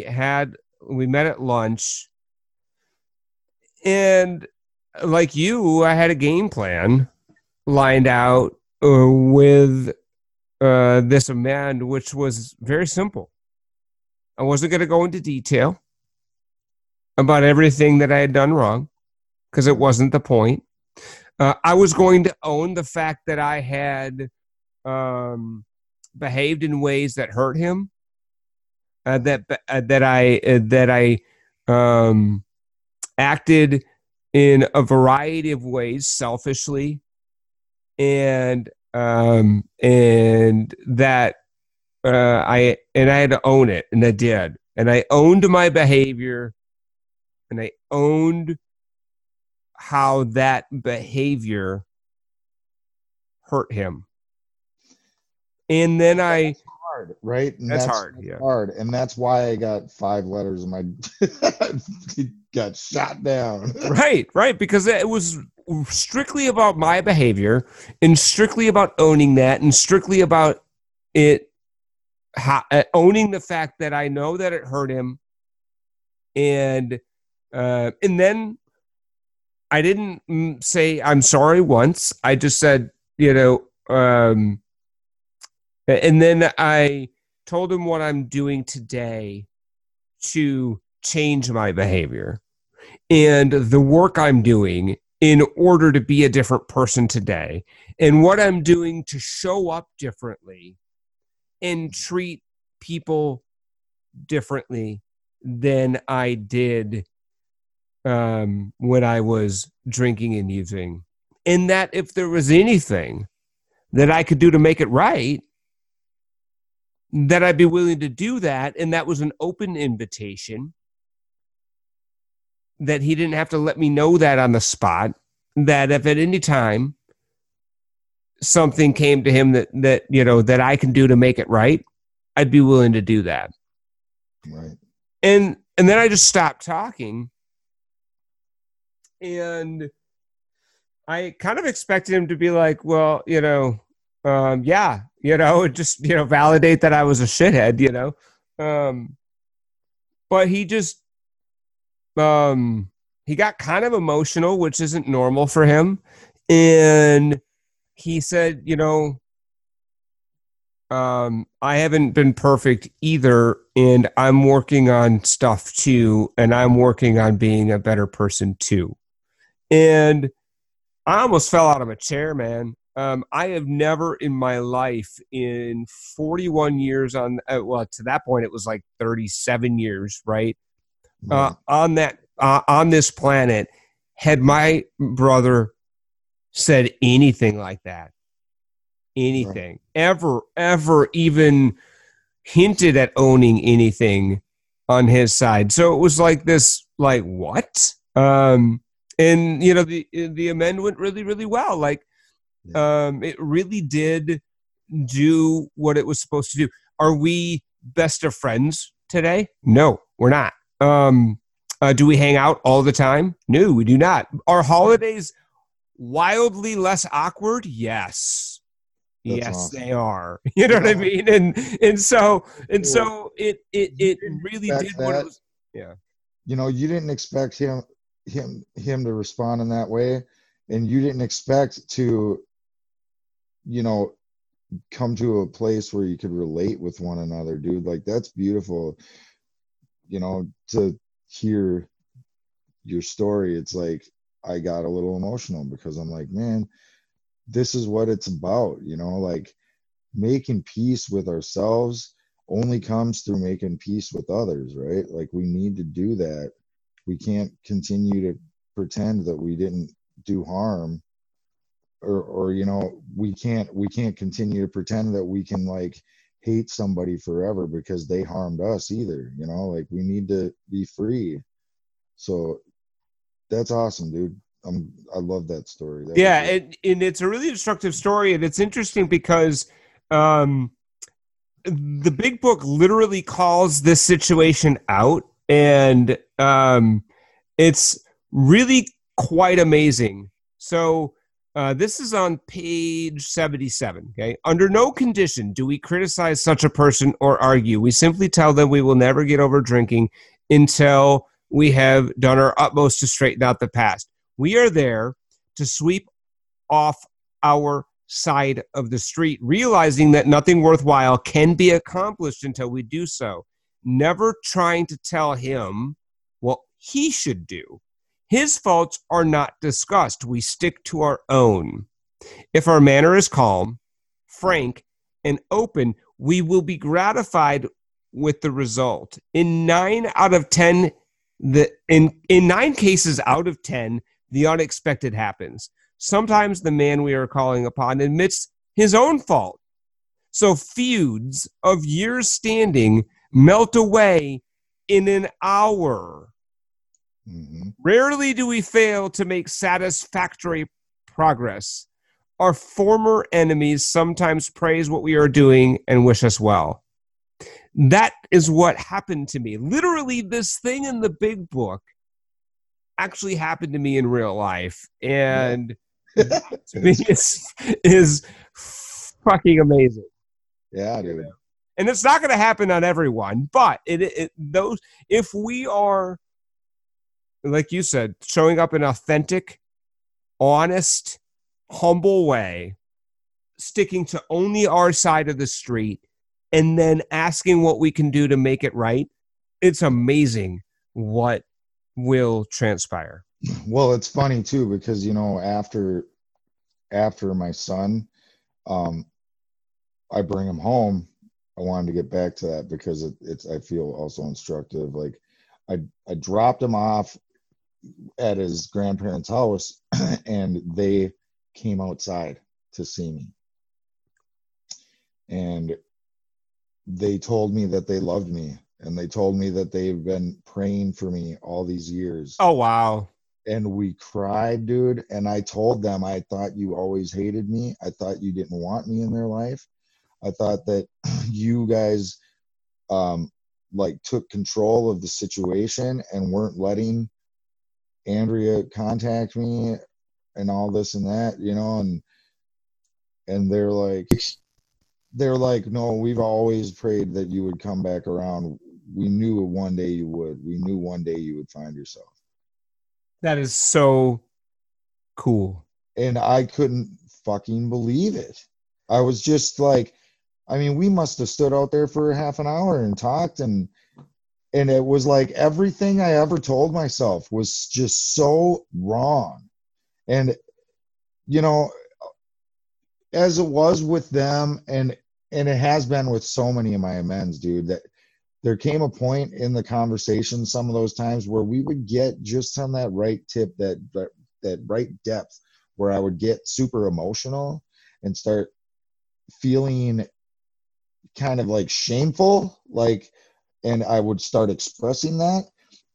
met at lunch, and like you, I had a game plan lined out with this amend, which was very simple. I wasn't going to go into detail about everything that I had done wrong, because it wasn't the point. I was going to own the fact that I had behaved in ways that hurt him, that I acted in a variety of ways selfishly, and I had to own it, and I did, and I owned my behavior, and I owned how that behavior hurt him. And then that's hard, right? And that's hard. Yeah. Hard. And that's why I got 5 letters in my got shot down. Right. Because it was strictly about my behavior, and strictly about owning that, and strictly about it. Owning the fact that I know that it hurt him. And then I didn't say I'm sorry once. I just said, and then I told him what I'm doing today to change my behavior and the work I'm doing in order to be a different person today, and what I'm doing to show up differently and treat people differently than I did when I was drinking and using, and that if there was anything that I could do to make it right, that I'd be willing to do that. And that was an open invitation, that he didn't have to let me know that on the spot, that if at any time something came to him that I can do to make it right, I'd be willing to do that. Right. And then I just stopped talking. And I kind of expected him to be like, well, just, validate that I was a shithead, but he just, he got kind of emotional, which isn't normal for him. And he said, I haven't been perfect either, and I'm working on stuff too. And I'm working on being a better person too. And I almost fell out of my chair, man. I have never in my life, in 41 years to that point, it was like 37 years, right? Yeah. On this planet, had my brother said anything like that, anything, right, ever even hinted at owning anything on his side. So it was like this, like, what? And, you know, the amend went really, really well. Like, it really did do what it was supposed to do. Are we best of friends today? No, we're not. Do we hang out all the time? No, we do not. Are holidays wildly less awkward? Yes. That's awesome. They are. You know what I mean? And so it really did what it was. Yeah. You know, you didn't expect him to respond in that way, and you didn't expect to, you know, come to a place where you could relate with one another, dude. Like, that's beautiful, you know, to hear your story. It's like, I got a little emotional because I'm like, man, this is what it's about, you know, like making peace with ourselves only comes through making peace with others, right? Like, we need to do that. We can't continue to pretend that we didn't do harm, or you know, we can't continue to pretend that we can like hate somebody forever because they harmed us either, you know, like we need to be free. So that's awesome, dude. I love that story. And it's a really instructive story, and it's interesting because the Big Book literally calls this situation out, and it's really quite amazing. So this is on page 77. Okay. Under no condition do we criticize such a person or argue. We simply tell them we will never get over drinking until we have done our utmost to straighten out the past. We are there to sweep off our side of the street, realizing that nothing worthwhile can be accomplished until we do so. Never trying to tell him what he should do. His faults are not discussed. We stick to our own. If our manner is calm, frank, and open, we will be gratified with the result. In 9 cases out of 10, the unexpected happens. Sometimes the man we are calling upon admits his own fault. So feuds of years standing melt away in an hour. Mm-hmm. Rarely do we fail to make satisfactory progress. Our former enemies sometimes praise what we are doing and wish us well. That is what happened to me. Literally, this thing in the Big Book actually happened to me in real life, and that to me is fucking amazing. Yeah, dude. And it's not going to happen on everyone, but those, if we are, like you said, showing up in an authentic, honest, humble way, sticking to only our side of the street, and then asking what we can do to make it right, it's amazing what will transpire. Well, it's funny too, because, you know, after my son, I bring him home. I wanted to get back to that because it's I feel also instructive. Like, I dropped him off at his grandparents' house, and they came outside to see me, and they told me that they loved me, and they told me that they've been praying for me all these years. Oh, wow. And we cried, dude. And I told them, I thought you always hated me. I thought you didn't want me in their life. I thought that you guys like took control of the situation and weren't letting Andrea contact me and all this and that, you know, and they're like, no, we've always prayed that you would come back around. We knew one day you would. We knew one day you would find yourself. That is so cool. And I couldn't fucking believe it. I was just like, I mean, we must have stood out there for half an hour and talked, and it was like everything I ever told myself was just so wrong. And, you know, as it was with them, and it has been with so many of my amends, dude, that there came a point in the conversation some of those times where we would get just on that right tip, that right depth, where I would get super emotional and start feeling kind of like shameful, like, and I would start expressing that,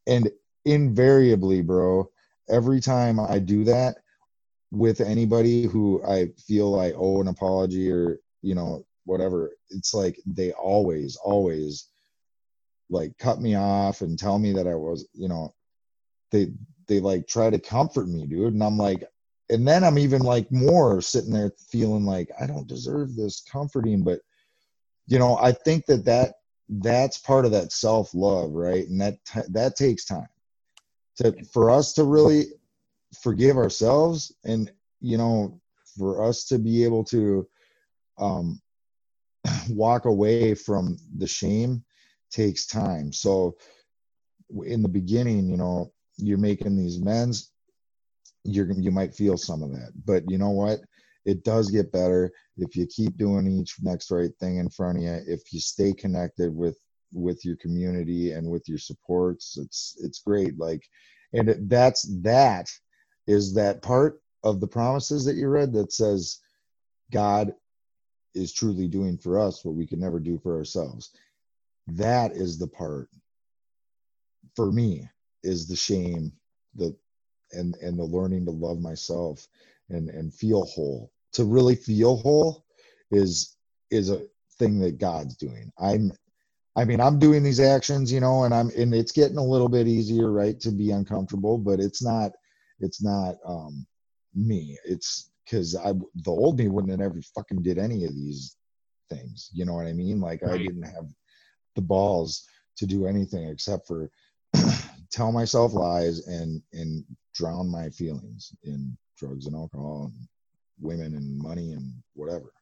and invariably, bro, every time I do that with anybody who I feel I owe an apology or, you know, whatever, it's like they always like cut me off and tell me that I was, you know, they like try to comfort me, dude. And I'm like, and then I'm even like more sitting there feeling like I don't deserve this comforting. But, you know, I think that's part of that self-love, right? And that takes time for us to really forgive ourselves, and, you know, for us to be able to walk away from the shame takes time. So in the beginning, you know, you're making these amends, you might feel some of that, but you know what? It does get better if you keep doing each next right thing in front of you. If you stay connected with your community and with your supports, it's great. Like, and that is that part of the promises that you read that says God is truly doing for us what we could never do for ourselves. That is the part for me, is the shame, and the learning to love myself and feel whole. To really feel whole is a thing that God's doing. I'm doing these actions, you know, and it's getting a little bit easier, right, to be uncomfortable, but it's not me. It's because the old me wouldn't have ever fucking did any of these things. You know what I mean? Like, right. I didn't have the balls to do anything except for tell myself lies and drown my feelings in drugs and alcohol and women and money and whatever.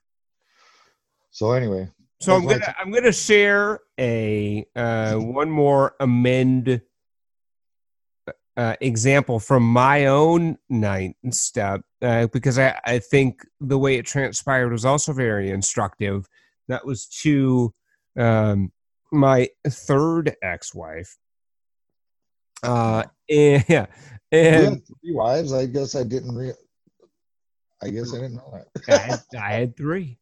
So anyway. So I'm gonna share a one more amend example from my own ninth step, because I think the way it transpired was also very instructive. That was to my third ex-wife. And three wives. I guess I didn't know that. I had three.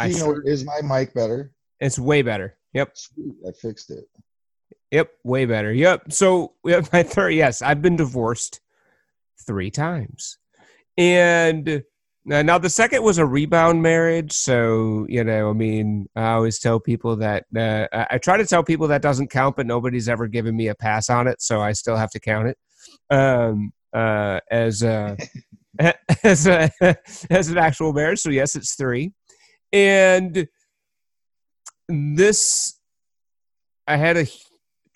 Is my mic better? It's way better. Yep. Sweet, I fixed it. Yep. Way better. Yep. So we have my third. Yes. I've been divorced 3 times. And now the second was a rebound marriage. So, you know, I mean, I always tell people that I try to tell people that doesn't count, but nobody's ever given me a pass on it. So I still have to count it as an actual marriage. So yes, it's 3. And this, I had a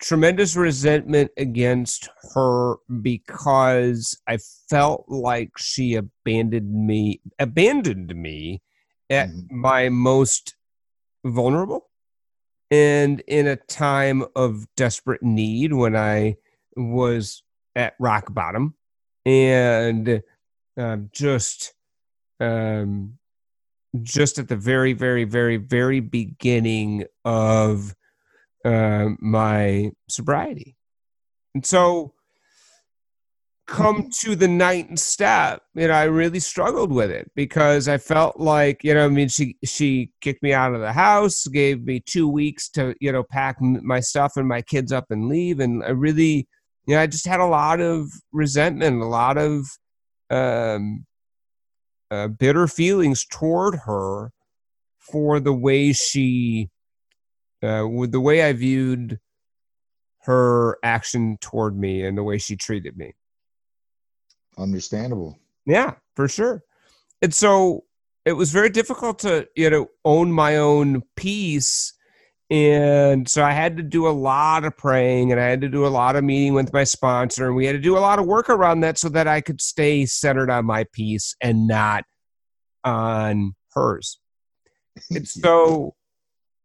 tremendous resentment against her because I felt like she abandoned me at my most vulnerable and in a time of desperate need when I was at rock bottom and just at the very, very, very, very beginning of my sobriety. And so come to the 9th step, you know, I really struggled with it because I felt like, you know, I mean, she kicked me out of the house, gave me 2 weeks to, you know, pack my stuff and my kids up and leave. And I really, you know, I just had a lot of resentment, a lot of bitter feelings toward her for the way she, with the way I viewed her action toward me and the way she treated me. Understandable. Yeah, for sure. And so it was very difficult to, you know, own my own peace. And so I had to do a lot of praying and I had to do a lot of meeting with my sponsor, and we had to do a lot of work around that so that I could stay centered on my peace and not on hers. And so,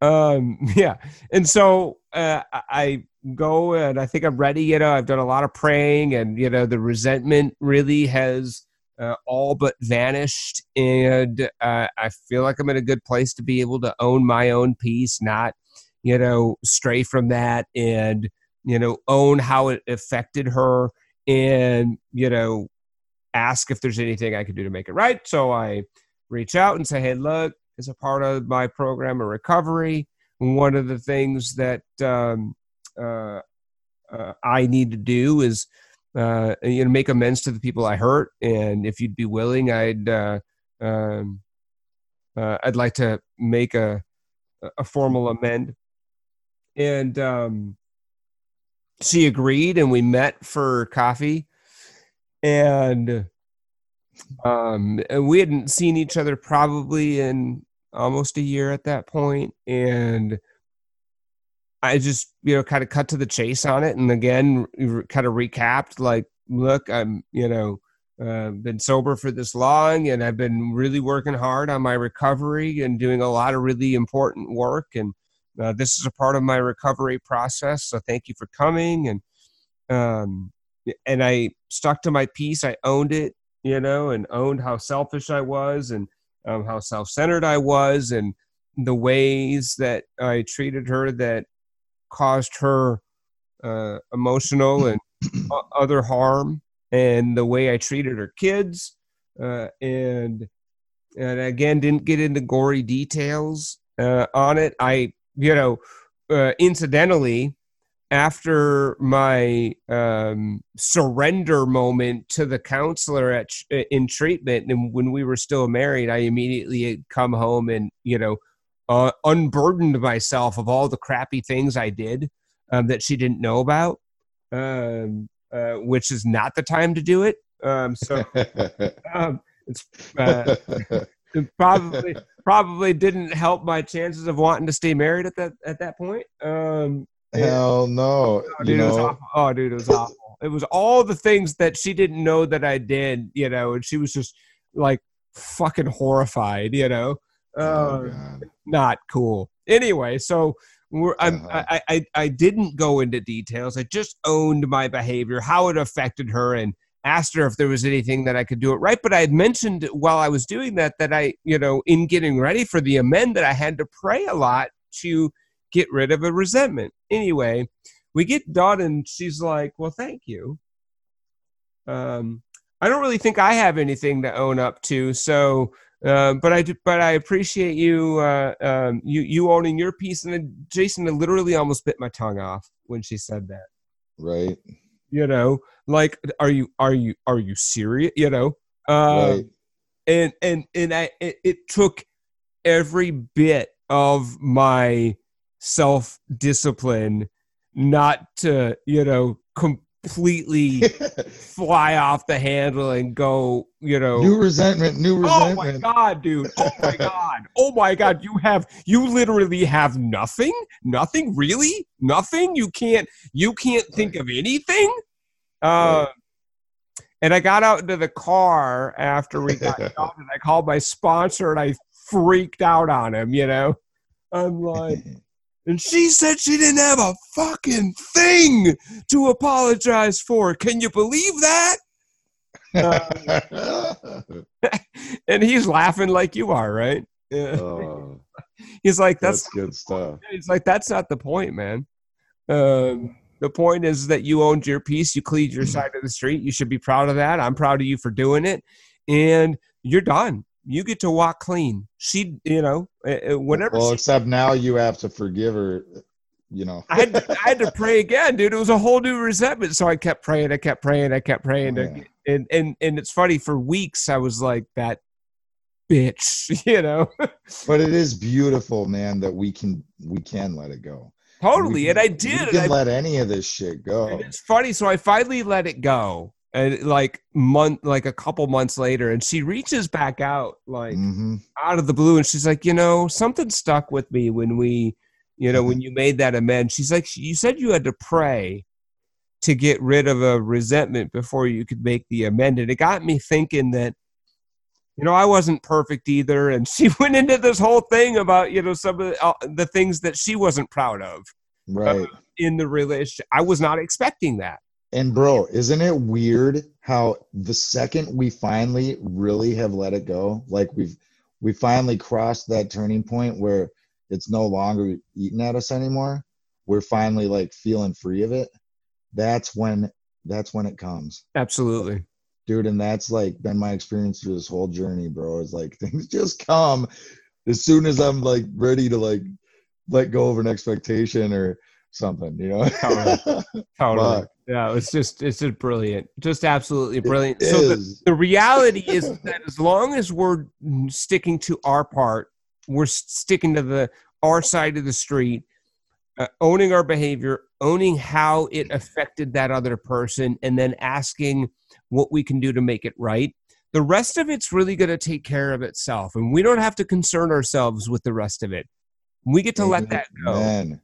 yeah. And so I go and I think I'm ready, you know, I've done a lot of praying and, you know, the resentment really has all but vanished. And I feel like I'm in a good place to be able to own my own peace, not, you know, stray from that and, you know, own how it affected her and, you know, ask if there's anything I could do to make it right. So I reach out and say, hey, look, as a part of my program of recovery, one of the things that I need to do is make amends to the people I hurt. And if you'd be willing, I'd like to make a formal amend. And she agreed, and we met for coffee, and we hadn't seen each other probably in almost a year at that point. And I just, kind of cut to the chase on it. And again, kind of recapped, like, look, I'm, been sober for this long, and I've been really working hard on my recovery and doing a lot of really important work. And this is a part of my recovery process. So thank you for coming. And I stuck to my piece. I owned it, and owned how selfish I was, and how self-centered I was, and the ways that I treated her that caused her emotional and other harm, and the way I treated her kids. And again, didn't get into gory details on it. Incidentally, after my surrender moment to the counselor in treatment, and when we were still married, I immediately had come home and, unburdened myself of all the crappy things I did that she didn't know about, which is not the time to do it. It probably didn't help my chances of wanting to stay married at that point. Hell no. Dude, it was awful. It was all the things that she didn't know that I did, and she was just like fucking horrified, not cool. Anyway, so I didn't go into details. I just owned my behavior, how it affected her, and asked her if there was anything that I could do it right. But I had mentioned while I was doing that I, in getting ready for the amend, that I had to pray a lot to get rid of a resentment. Anyway, we get done, and she's like, well, thank you. I don't really think I have anything to own up to. So, but I appreciate you, you owning your piece. And Jason, I literally almost bit my tongue off when she said that. Right. Like, are you serious? Right. and it took every bit of my self-discipline not to, completely fly off the handle and go, New resentment. Oh my God, dude. Oh my God. You literally have nothing? Nothing? Really? Nothing? You can't think of anything? And I got out into the car after we got done, and I called my sponsor, and I freaked out on him, I'm like, and she said she didn't have a fucking thing to apologize for. Can you believe that? And he's laughing like you are, right? Yeah. He's like, that's good stuff. He's like, that's not the point, man. The point is that you owned your piece. You cleaned your side of the street. You should be proud of that. I'm proud of you for doing it. And you're done. You get to walk clean. She, whenever. Well, except now you have to forgive her, I had to pray again, dude. It was a whole new resentment. So I kept praying. I kept praying. Yeah. And it's funny, for weeks I was like that bitch, But it is beautiful, man, that we can let it go. Totally. And I did. You can let any of this shit go. And it's funny. So I finally let it go. And like a couple months later, and she reaches back out, like out of the blue, and she's like, something stuck with me when we, when you made that amend. She's like, you said you had to pray to get rid of a resentment before you could make the amend. And it got me thinking that, I wasn't perfect either. And she went into this whole thing about, some of the things that she wasn't proud of, right, in the relationship. I was not expecting that. And bro, isn't it weird how the second we finally really have let it go, like we finally crossed that turning point where it's no longer eating at us anymore, we're finally like feeling free of it. That's when it comes. Absolutely. Dude, and that's like been my experience through this whole journey, bro. It's like things just come as soon as I'm like ready to like let go of an expectation or something, you know? Totally. But, yeah, it's just brilliant. Just absolutely brilliant. So the reality is that as long as we're sticking to our part, we're sticking to our side of the street, owning our behavior, owning how it affected that other person, and then asking what we can do to make it right. The rest of it's really going to take care of itself, and we don't have to concern ourselves with the rest of it. We get to let that go. Man,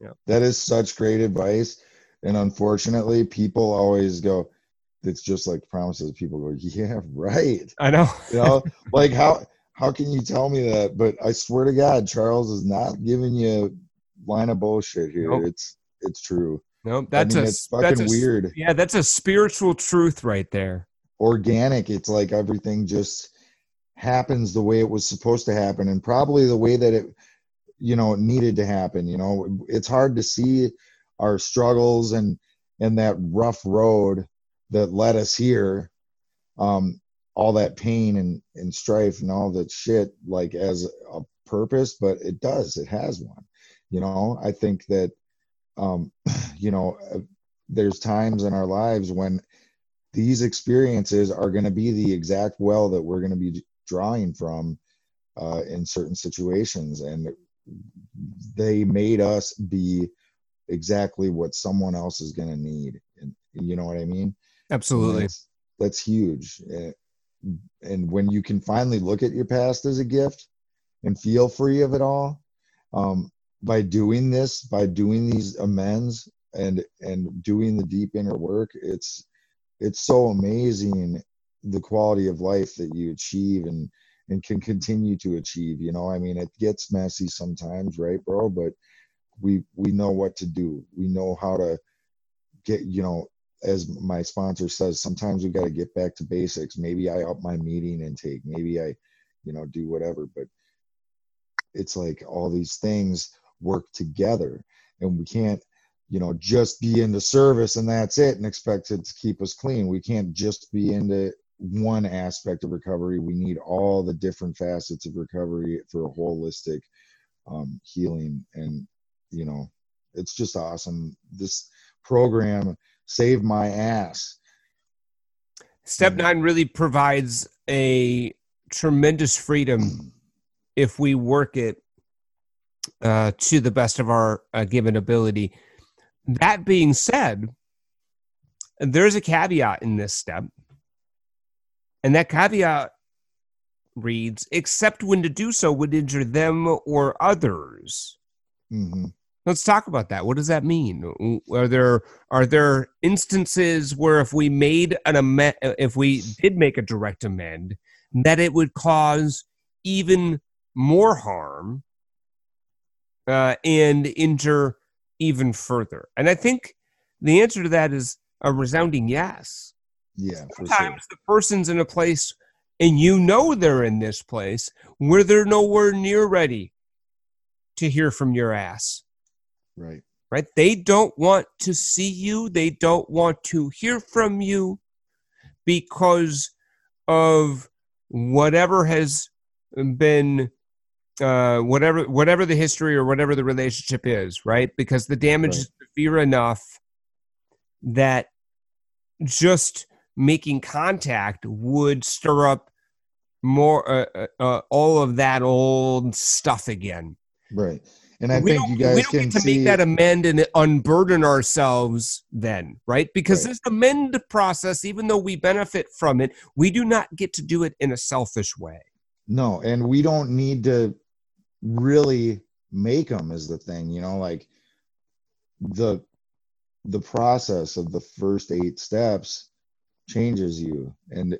yeah. That is such great advice. And unfortunately, people always go, it's just like promises. People go, yeah, right. I know. You know, like how can you tell me that? But I swear to God, Charles is not giving you a line of bullshit here. Nope. It's true. Nope. It's fucking weird. Yeah, that's a spiritual truth right there. Organic. It's like everything just happens the way it was supposed to happen, and probably the way that it, you know, needed to happen. You know, it's hard to see our struggles and that rough road that led us here, all that pain and strife and all that shit, like as a purpose, but it has one. You know, I think that, you know, there's times in our lives when these experiences are going to be the exact well that we're going to be drawing from in certain situations. And they made us be exactly what someone else is going to need. And you know what I mean? Absolutely. That's huge. And when you can finally look at your past as a gift and feel free of it all, by doing these amends and doing the deep inner work, it's so amazing the quality of life that you achieve and can continue to achieve. You know, I mean, it gets messy sometimes, right, bro? But we know what to do. We know how to get, you know, as my sponsor says, sometimes we got to get back to basics. Maybe I up my meeting intake. Maybe I, you know, do whatever. But it's like all these things work together, and we can't, you know, just be into service and that's it and expect it to keep us clean. We can't just be into one aspect of recovery. We need all the different facets of recovery for a holistic healing. And, you know, it's just awesome. This program saved my ass. Step 9 really provides a tremendous freedom if we work it to the best of our given ability. That being said, there's a caveat in this step. And that caveat reads, except when to do so would injure them or others. Mm-hmm. Let's talk about that. What does that mean? Are there instances where if we made an amend, if we did make a direct amend, that it would cause even more harm and injure even further? And I think the answer to that is a resounding yes. Yeah. Sometimes the person's in a place, and you know they're in this place, where they're nowhere near ready to hear from your ass. Right. They don't want to see you. They don't want to hear from you because of whatever has been, whatever the history or whatever the relationship is, right? Because the damage is severe enough that just making contact would stir up more all of that old stuff again. Right. And I think you guys can see, make that amend and unburden ourselves then, right? Because this amend process, even though we benefit from it, we do not get to do it in a selfish way. No, and we don't need to really make them is the thing, you know, like the process of the first 8 steps changes you. And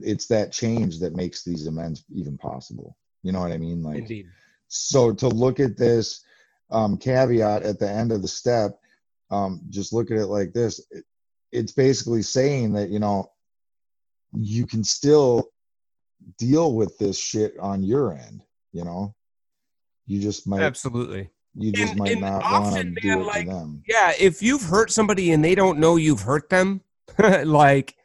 it's that change that makes these amends even possible. You know what I mean? Like, indeed. So to look at this caveat at the end of the step, just look at it like this. It's basically saying that, you know, you can still deal with this shit on your end. You know, you just might. Absolutely. You just might not want to do it to them. Yeah. If you've hurt somebody and they don't know you've hurt them, like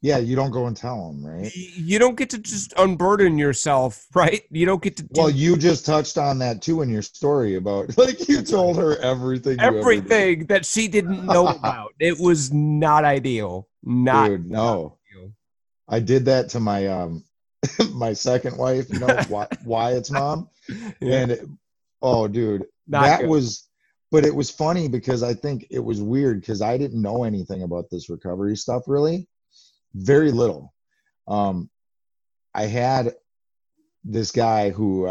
Yeah, you don't go and tell them, right? You don't get to just unburden yourself, right? You don't get to do Well, you just touched on that too in your story about, like, you told her everything. Everything that she didn't know about. It was not ideal. Dude, no. Not ideal. I did that to my my second wife, you know, Wyatt's mom. Yeah. And But it was funny because I think it was weird because I didn't know anything about this recovery stuff really. Very little. I had this guy who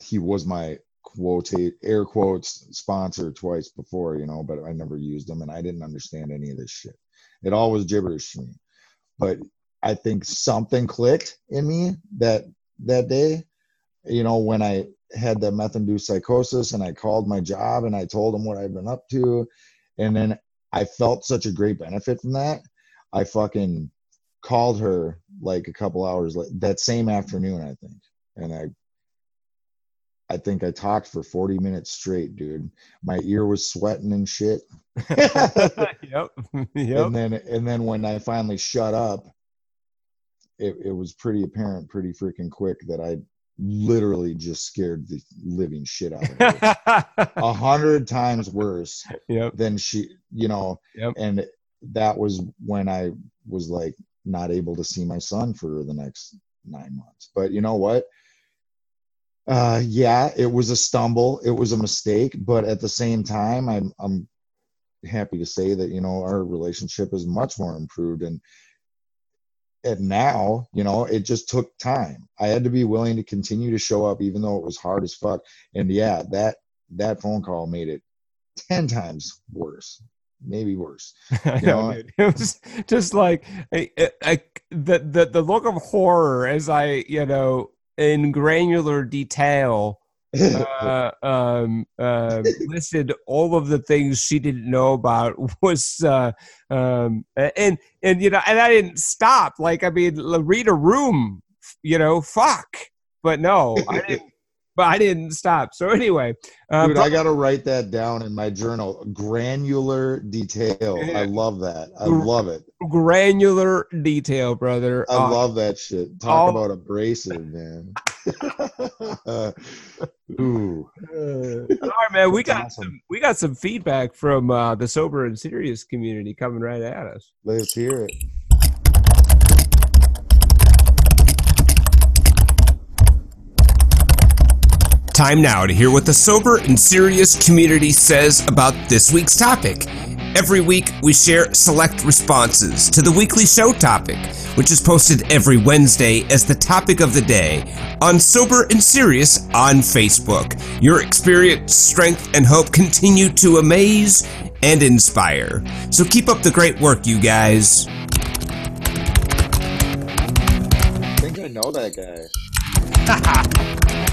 he was my air quotes sponsor twice before, you know, but I never used him and I didn't understand any of this shit. It all was gibberish to me. But I think something clicked in me that day, you know, when I had that meth-induced psychosis and I called my job and I told him what I've been up to. And then I felt such a great benefit from that. I fucking called her like a couple hours later, that same afternoon, I think. And I think I talked for 40 minutes straight, dude. My ear was sweating and shit. Yep. And then when I finally shut up, it was pretty apparent, pretty freaking quick that I literally just scared the living shit out of her. 100 times worse than she, you know, and that was when I was like not able to see my son for the next 9 months. But you know what? Yeah, it was a stumble. It was a mistake. But at the same time, I'm happy to say that, you know, our relationship is much more improved. And now, you know, it just took time. I had to be willing to continue to show up, even though it was hard as fuck. And yeah, that phone call made it 10 times worse. Maybe worse. You know? Dude, it was just like the look of horror as I, you know, in granular detail, listed all of the things she didn't know about was, and you know, and I didn't stop. Like, I mean, read a room, you know, fuck. But no, I didn't. But I didn't stop. So anyway. Dude, I got to write that down in my journal. Granular detail. I love that. I love it. Granular detail, brother. I love that shit. Talk about abrasive, man. Ooh. All right, man. We got some feedback from the Sober and Serious community coming right at us. Let's hear it. Time now to hear what the Sober and Serious community says about this week's topic. Every week, we share select responses to the weekly show topic, which is posted every Wednesday as the topic of the day on Sober and Serious on Facebook. Your experience, strength, and hope continue to amaze and inspire. So keep up the great work, you guys. I think I know that guy.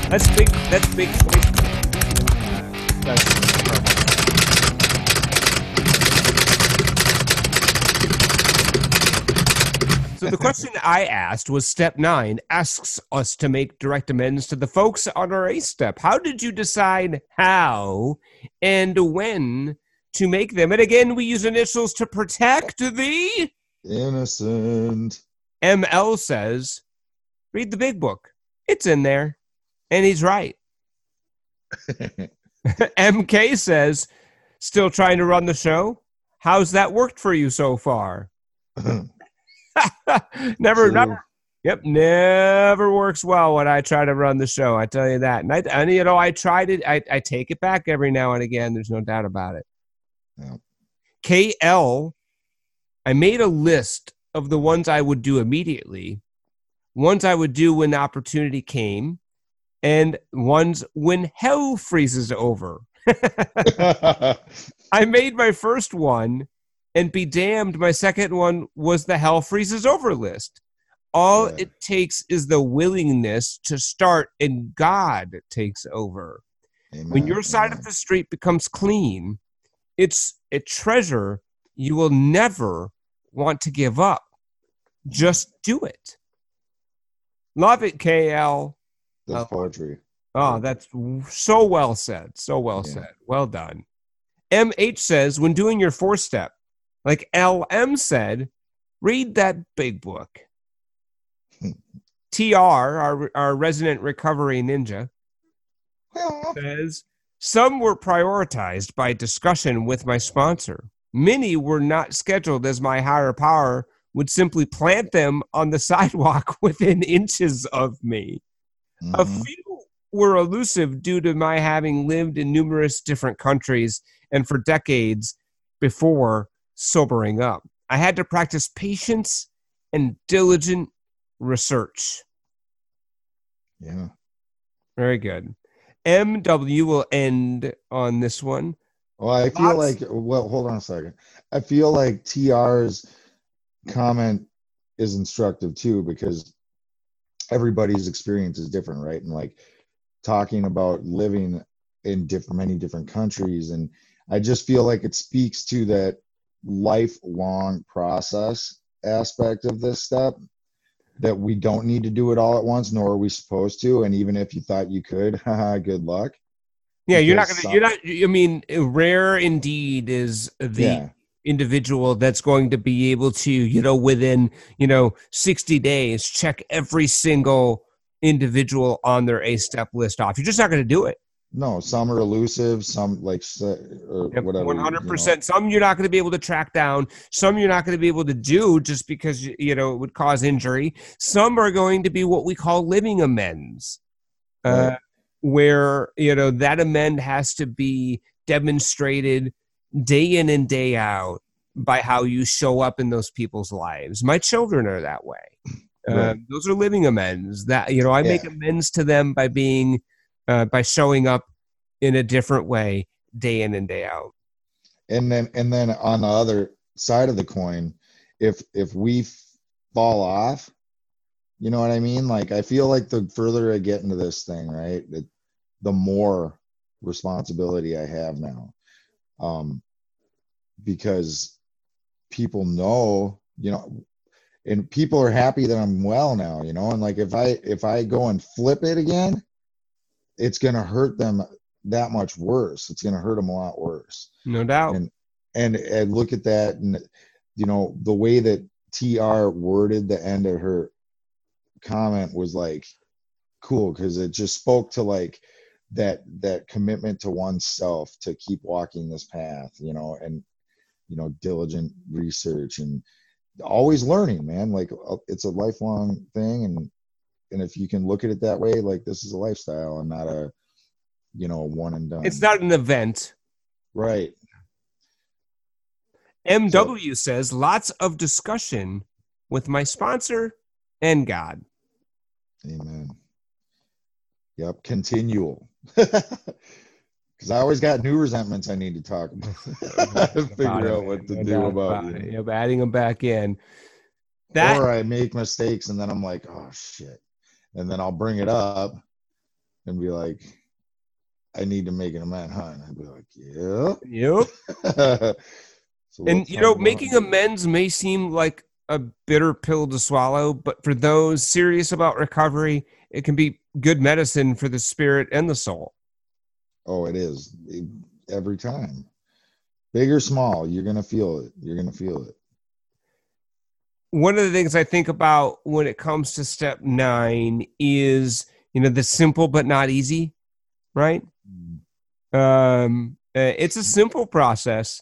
That's big. So the question I asked was step 9 asks us to make direct amends to the folks on our A step. How did you decide how and when to make them? And again, we use initials to protect the innocent. ML says, read the big book. It's in there. And he's right. MK says, still trying to run the show? How's that worked for you so far? Never works well when I try to run the show. I tell you that. And you know, I tried it. I take it back every now and again. There's no doubt about it. Yeah. KL, I made a list of the ones I would do immediately, ones I would do when the opportunity came, and ones when hell freezes over. I made my first one, and be damned, my second one was the hell freezes over list. All it takes is the willingness to start, and God takes over. Amen. When your side of the street becomes clean, it's a treasure you will never want to give up. Just do it. Love it, KL. That's poetry. Oh, that's so well said. Well done. MH says, when doing your 4-step, like LM said, Read that big book. TR, our resident recovery ninja, says, some were prioritized by discussion with my sponsor. Many were not scheduled as my higher power would simply plant them on the sidewalk within inches of me. Mm-hmm. A few were elusive due to my having lived in numerous different countries and for decades before sobering up. I had to practice patience and diligent research. Yeah. Very good. MW will end on this one. Well, I feel like, well, hold on a second. I feel like TR's comment is instructive too, because everybody's experience is different, right? And like talking about living in many different countries. And I just feel like it speaks to that lifelong process aspect of this step, that we don't need to do it all at once, nor are we supposed to. And even if you thought you could, good luck. Yeah, because rare indeed is the individual that's going to be able to, within, 60 days, check every single individual on their A-step list off. You're just not going to do it. No, some are elusive, some whatever. 100%. Some you're not going to be able to track down. Some you're not going to be able to do just because, it would cause injury. Some are going to be what we call living amends, right, where, that amend has to be demonstrated day in and day out by how you show up in those people's lives. My children are that way. Right. Those are living amends that, I make amends to them by being... by showing up in a different way day in and day out. And then on the other side of the coin, if we fall off, you know what I mean? Like, I feel like the further I get into this thing, right, the more responsibility I have now. Because people know, and people are happy that I'm well now, and like if I go and flip it again, it's going to hurt them that much worse. It's going to hurt them a lot worse. No doubt. And look at that. And, the way that TR worded the end of her comment was like, cool. Cause it just spoke to like that commitment to oneself to keep walking this path, and diligent research and always learning, man. Like it's a lifelong thing. And if you can look at it that way, like this is a lifestyle and not a, a one and done. It's not an event. Right. MW says, lots of discussion with my sponsor and God. Amen. Yep. Continual. Because I always got new resentments I need to talk about. Figure out what to do about it. Yep, adding them back in. Or I make mistakes and then I'm like, oh, shit. And then I'll bring it up and be like, I need to make an amend, huh? And I'd be like, Yep. Making amends may seem like a bitter pill to swallow, but for those serious about recovery, it can be good medicine for the spirit and the soul. Oh, it is. Every time. Big or small, you're going to feel it. One of the things I think about when it comes to step 9 is, the simple but not easy, right? It's a simple process,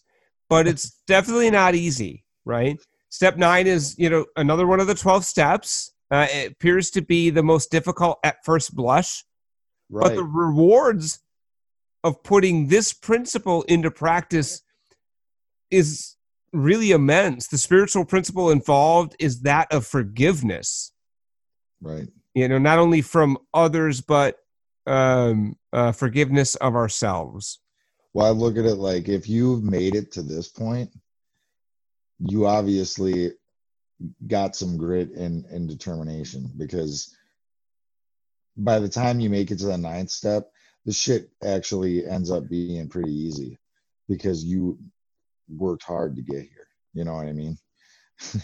but it's definitely not easy, right? Step 9 is, another one of the 12 steps. It appears to be the most difficult at first blush, right, but the rewards of putting this principle into practice is really immense. The spiritual principle involved is that of forgiveness, right? Not only from others, but forgiveness of ourselves. Well, I look at it like, if you've made it to this point, you obviously got some grit and determination, because by the time you make it to the 9th step, the shit actually ends up being pretty easy, because you worked hard to get here. You know what I mean?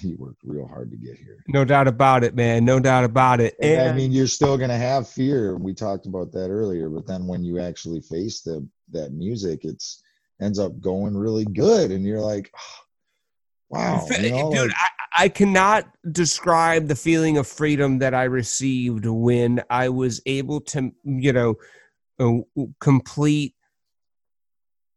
You worked real hard to get here. No doubt about it, man. No doubt about it. And I mean, you're still going to have fear. We talked about that earlier, but then when you actually face that music, ends up going really good. And you're like, oh, wow. Dude, I cannot describe the feeling of freedom that I received when I was able to, complete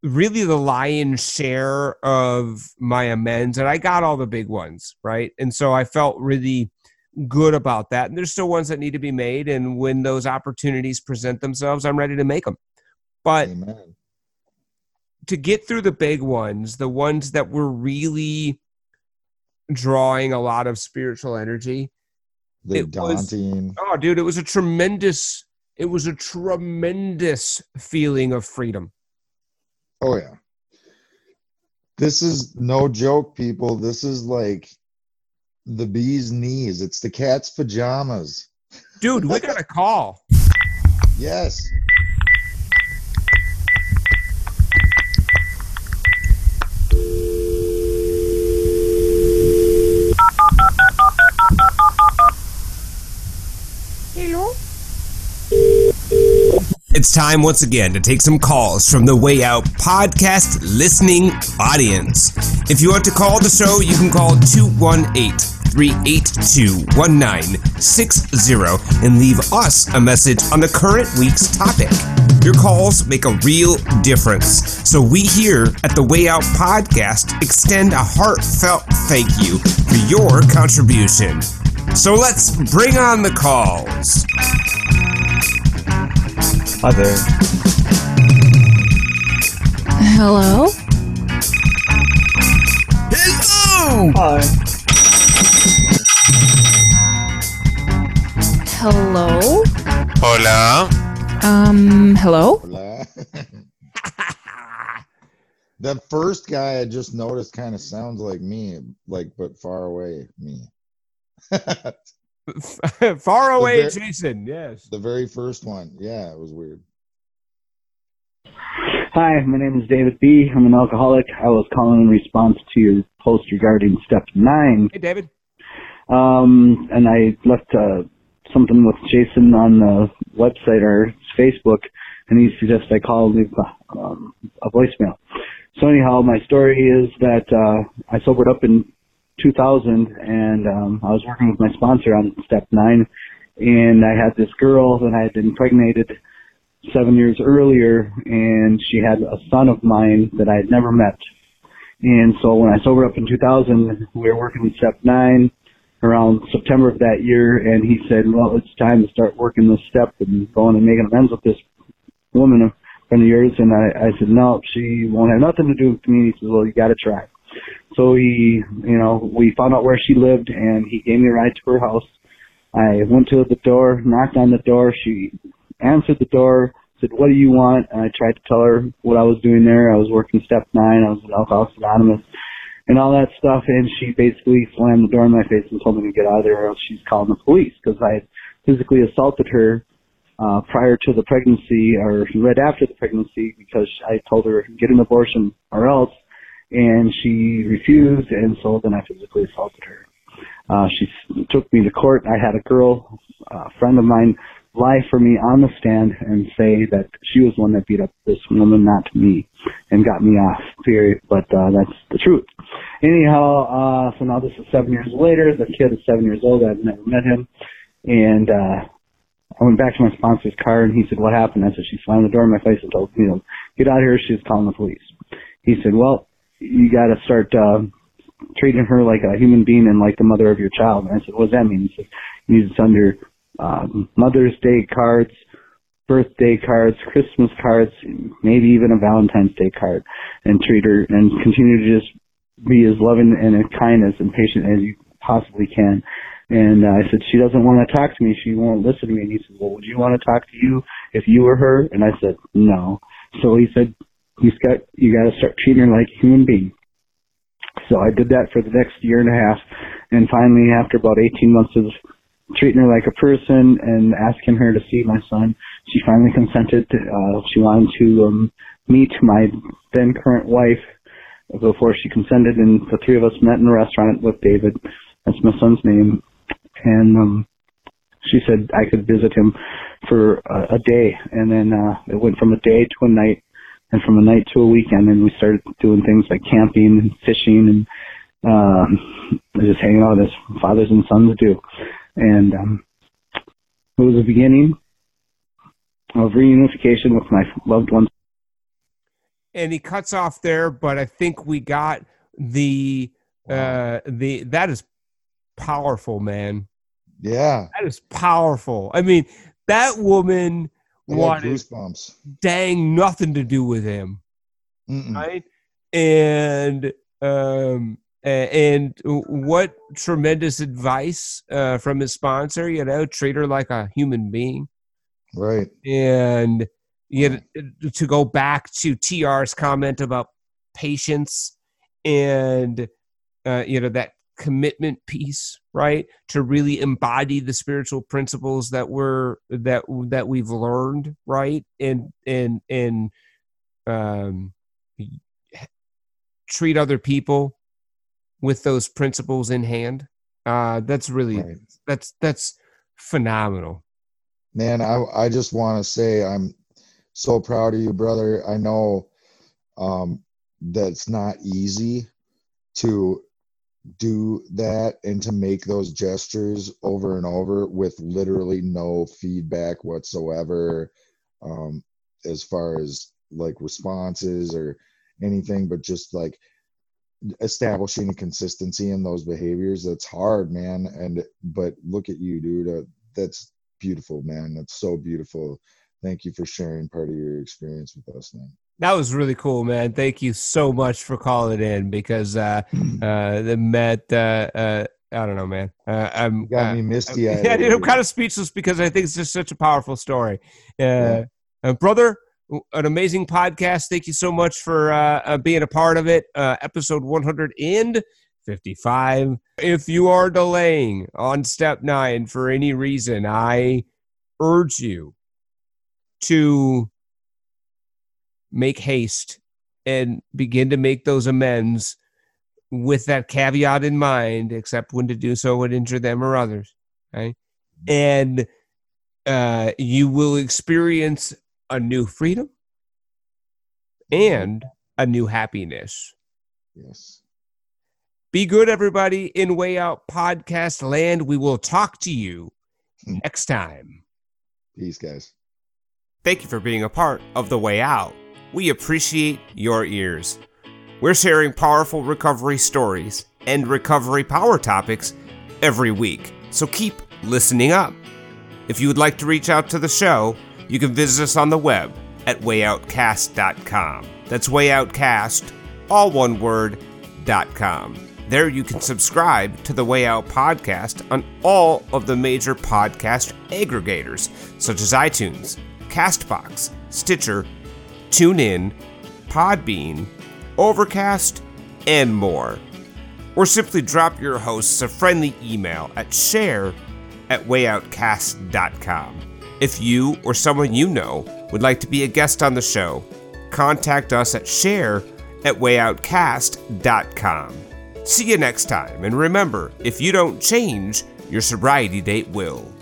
really the lion's share of my amends. And I got all the big ones, right? And so I felt really good about that. And there's still ones that need to be made. And when those opportunities present themselves, I'm ready to make them. But Amen. To get through the big ones, the ones that were really drawing a lot of spiritual energy, it was a tremendous feeling of freedom. Oh yeah. This is no joke, people. This is like the bee's knees. It's the cat's pajamas. Dude, we got a call. Yes. Hello? It's time once again to take some calls from the Way Out Podcast listening audience. If you want to call the show, you can call 218-382-1960 and leave us a message on the current week's topic. Your calls make a real difference. So we here at the Way Out Podcast extend a heartfelt thank you for your contribution. So let's bring on the calls. Hi there. Hello? Hello! Hi. Hello? Hola. Hello? Hola. That first guy I just noticed kind of sounds like me, but far away me. Far away, Jason. Yes, the very first one. Yeah, it was weird. Hi, my name is David B. I'm an alcoholic. I was calling in response to your post regarding step 9. Hey, David. And I left something with Jason on the website or Facebook, and he suggests I call and leave a voicemail. So anyhow, my story is that I sobered up in 2000, and I was working with my sponsor on step 9, and I had this girl that I had impregnated 7 years earlier, and she had a son of mine that I had never met. And so when I sobered up in 2000, we were working on step 9 around September of that year, and he said, well, it's time to start working this step and going and making amends with this woman of yours. And I said, no, she won't have nothing to do with me. He said, well, you got to try. So we found out where she lived, and he gave me a ride to her house. I went to the door, knocked on the door. She answered the door, said, what do you want? And I tried to tell her what I was doing there. I was working step 9. I was in Alcoholics Anonymous and all that stuff. And she basically slammed the door in my face and told me to get out of there or else she's calling the police, because I had physically assaulted her prior to the pregnancy, or right after the pregnancy, because I told her, get an abortion or else. And she refused, and so then I physically assaulted her. She took me to court. I had a girl, a friend of mine, lie for me on the stand and say that she was the one that beat up this woman, not me, and got me off, period. But that's the truth. Anyhow, so now this is 7 years later. The kid is 7 years old. I've never met him. And I went back to my sponsor's car, and he said, what happened? I said, she slammed the door in my face and told me, get out of here. She was calling the police. He said, well, you got to start treating her like a human being and like the mother of your child. And I said, what does that mean? He said, you need to send her Mother's Day cards, birthday cards, Christmas cards, maybe even a Valentine's Day card, and treat her and continue to just be as loving and as kind as and patient as you possibly can. And I said, she doesn't want to talk to me. She won't listen to me. And he said, well, would you want to talk to you if you were her? And I said, no. So he said, You got to start treating her like a human being. So I did that for the next year and a half, and finally, after about 18 months of treating her like a person and asking her to see my son, she finally consented. She wanted to meet my then current wife before she consented, and the three of us met in a restaurant with David. That's my son's name. And she said I could visit him for a day, and then it went from a day to a night. And from a night to a weekend, and we started doing things like camping and fishing and just hanging out as fathers and sons do. And it was the beginning of reunification with my loved ones. And he cuts off there, but I think we got the that is powerful, man. Yeah. That is powerful. I mean, that woman wanted goosebumps. Dang nothing to do with him. Mm-mm. Right? And what tremendous advice from his sponsor, you know, treat her like a human being. Right. And to go back to TR's comment about patience and, that commitment piece, right? To really embody the spiritual principles that we've learned, right? And treat other people with those principles in hand. That's really, right. That's phenomenal. Man, I just want to say I'm so proud of you, brother. I know that it's not easy to do that and to make those gestures over and over with literally no feedback whatsoever, as far as like responses or anything, but just like establishing a consistency in those behaviors. That's hard, man. But look at you, dude. That's beautiful, man. That's so beautiful. Thank you for sharing part of your experience with us, man. That was really cool, man. Thank you so much for calling in, because I don't know, man. You got me misty-eyed. Yeah, dude, I'm kind of speechless because I think it's just such a powerful story. Yeah. Brother, an amazing podcast. Thank you so much for being a part of it. Episode 155. If you are delaying on step 9 for any reason, I urge you to make haste and begin to make those amends with that caveat in mind, except when to do so would injure them or others. Right? And you will experience a new freedom and a new happiness. Yes. Be good, everybody, in Way Out Podcast land. We will talk to you next time. Peace, guys. Thank you for being a part of The Way Out. We appreciate your ears. We're sharing powerful recovery stories and recovery power topics every week, so keep listening up. If you would like to reach out to the show, you can visit us on the web at wayoutcast.com. That's wayoutcast, all one word, .com. There you can subscribe to the Way Out Podcast on all of the major podcast aggregators, such as iTunes, CastBox, Stitcher, TuneIn, Podbean, Overcast, and more. Or simply drop your hosts a friendly email at share@wayoutcast.com. If you or someone you know would like to be a guest on the show, contact us at share@wayoutcast.com. See you next time, and remember, if you don't change, your sobriety date will.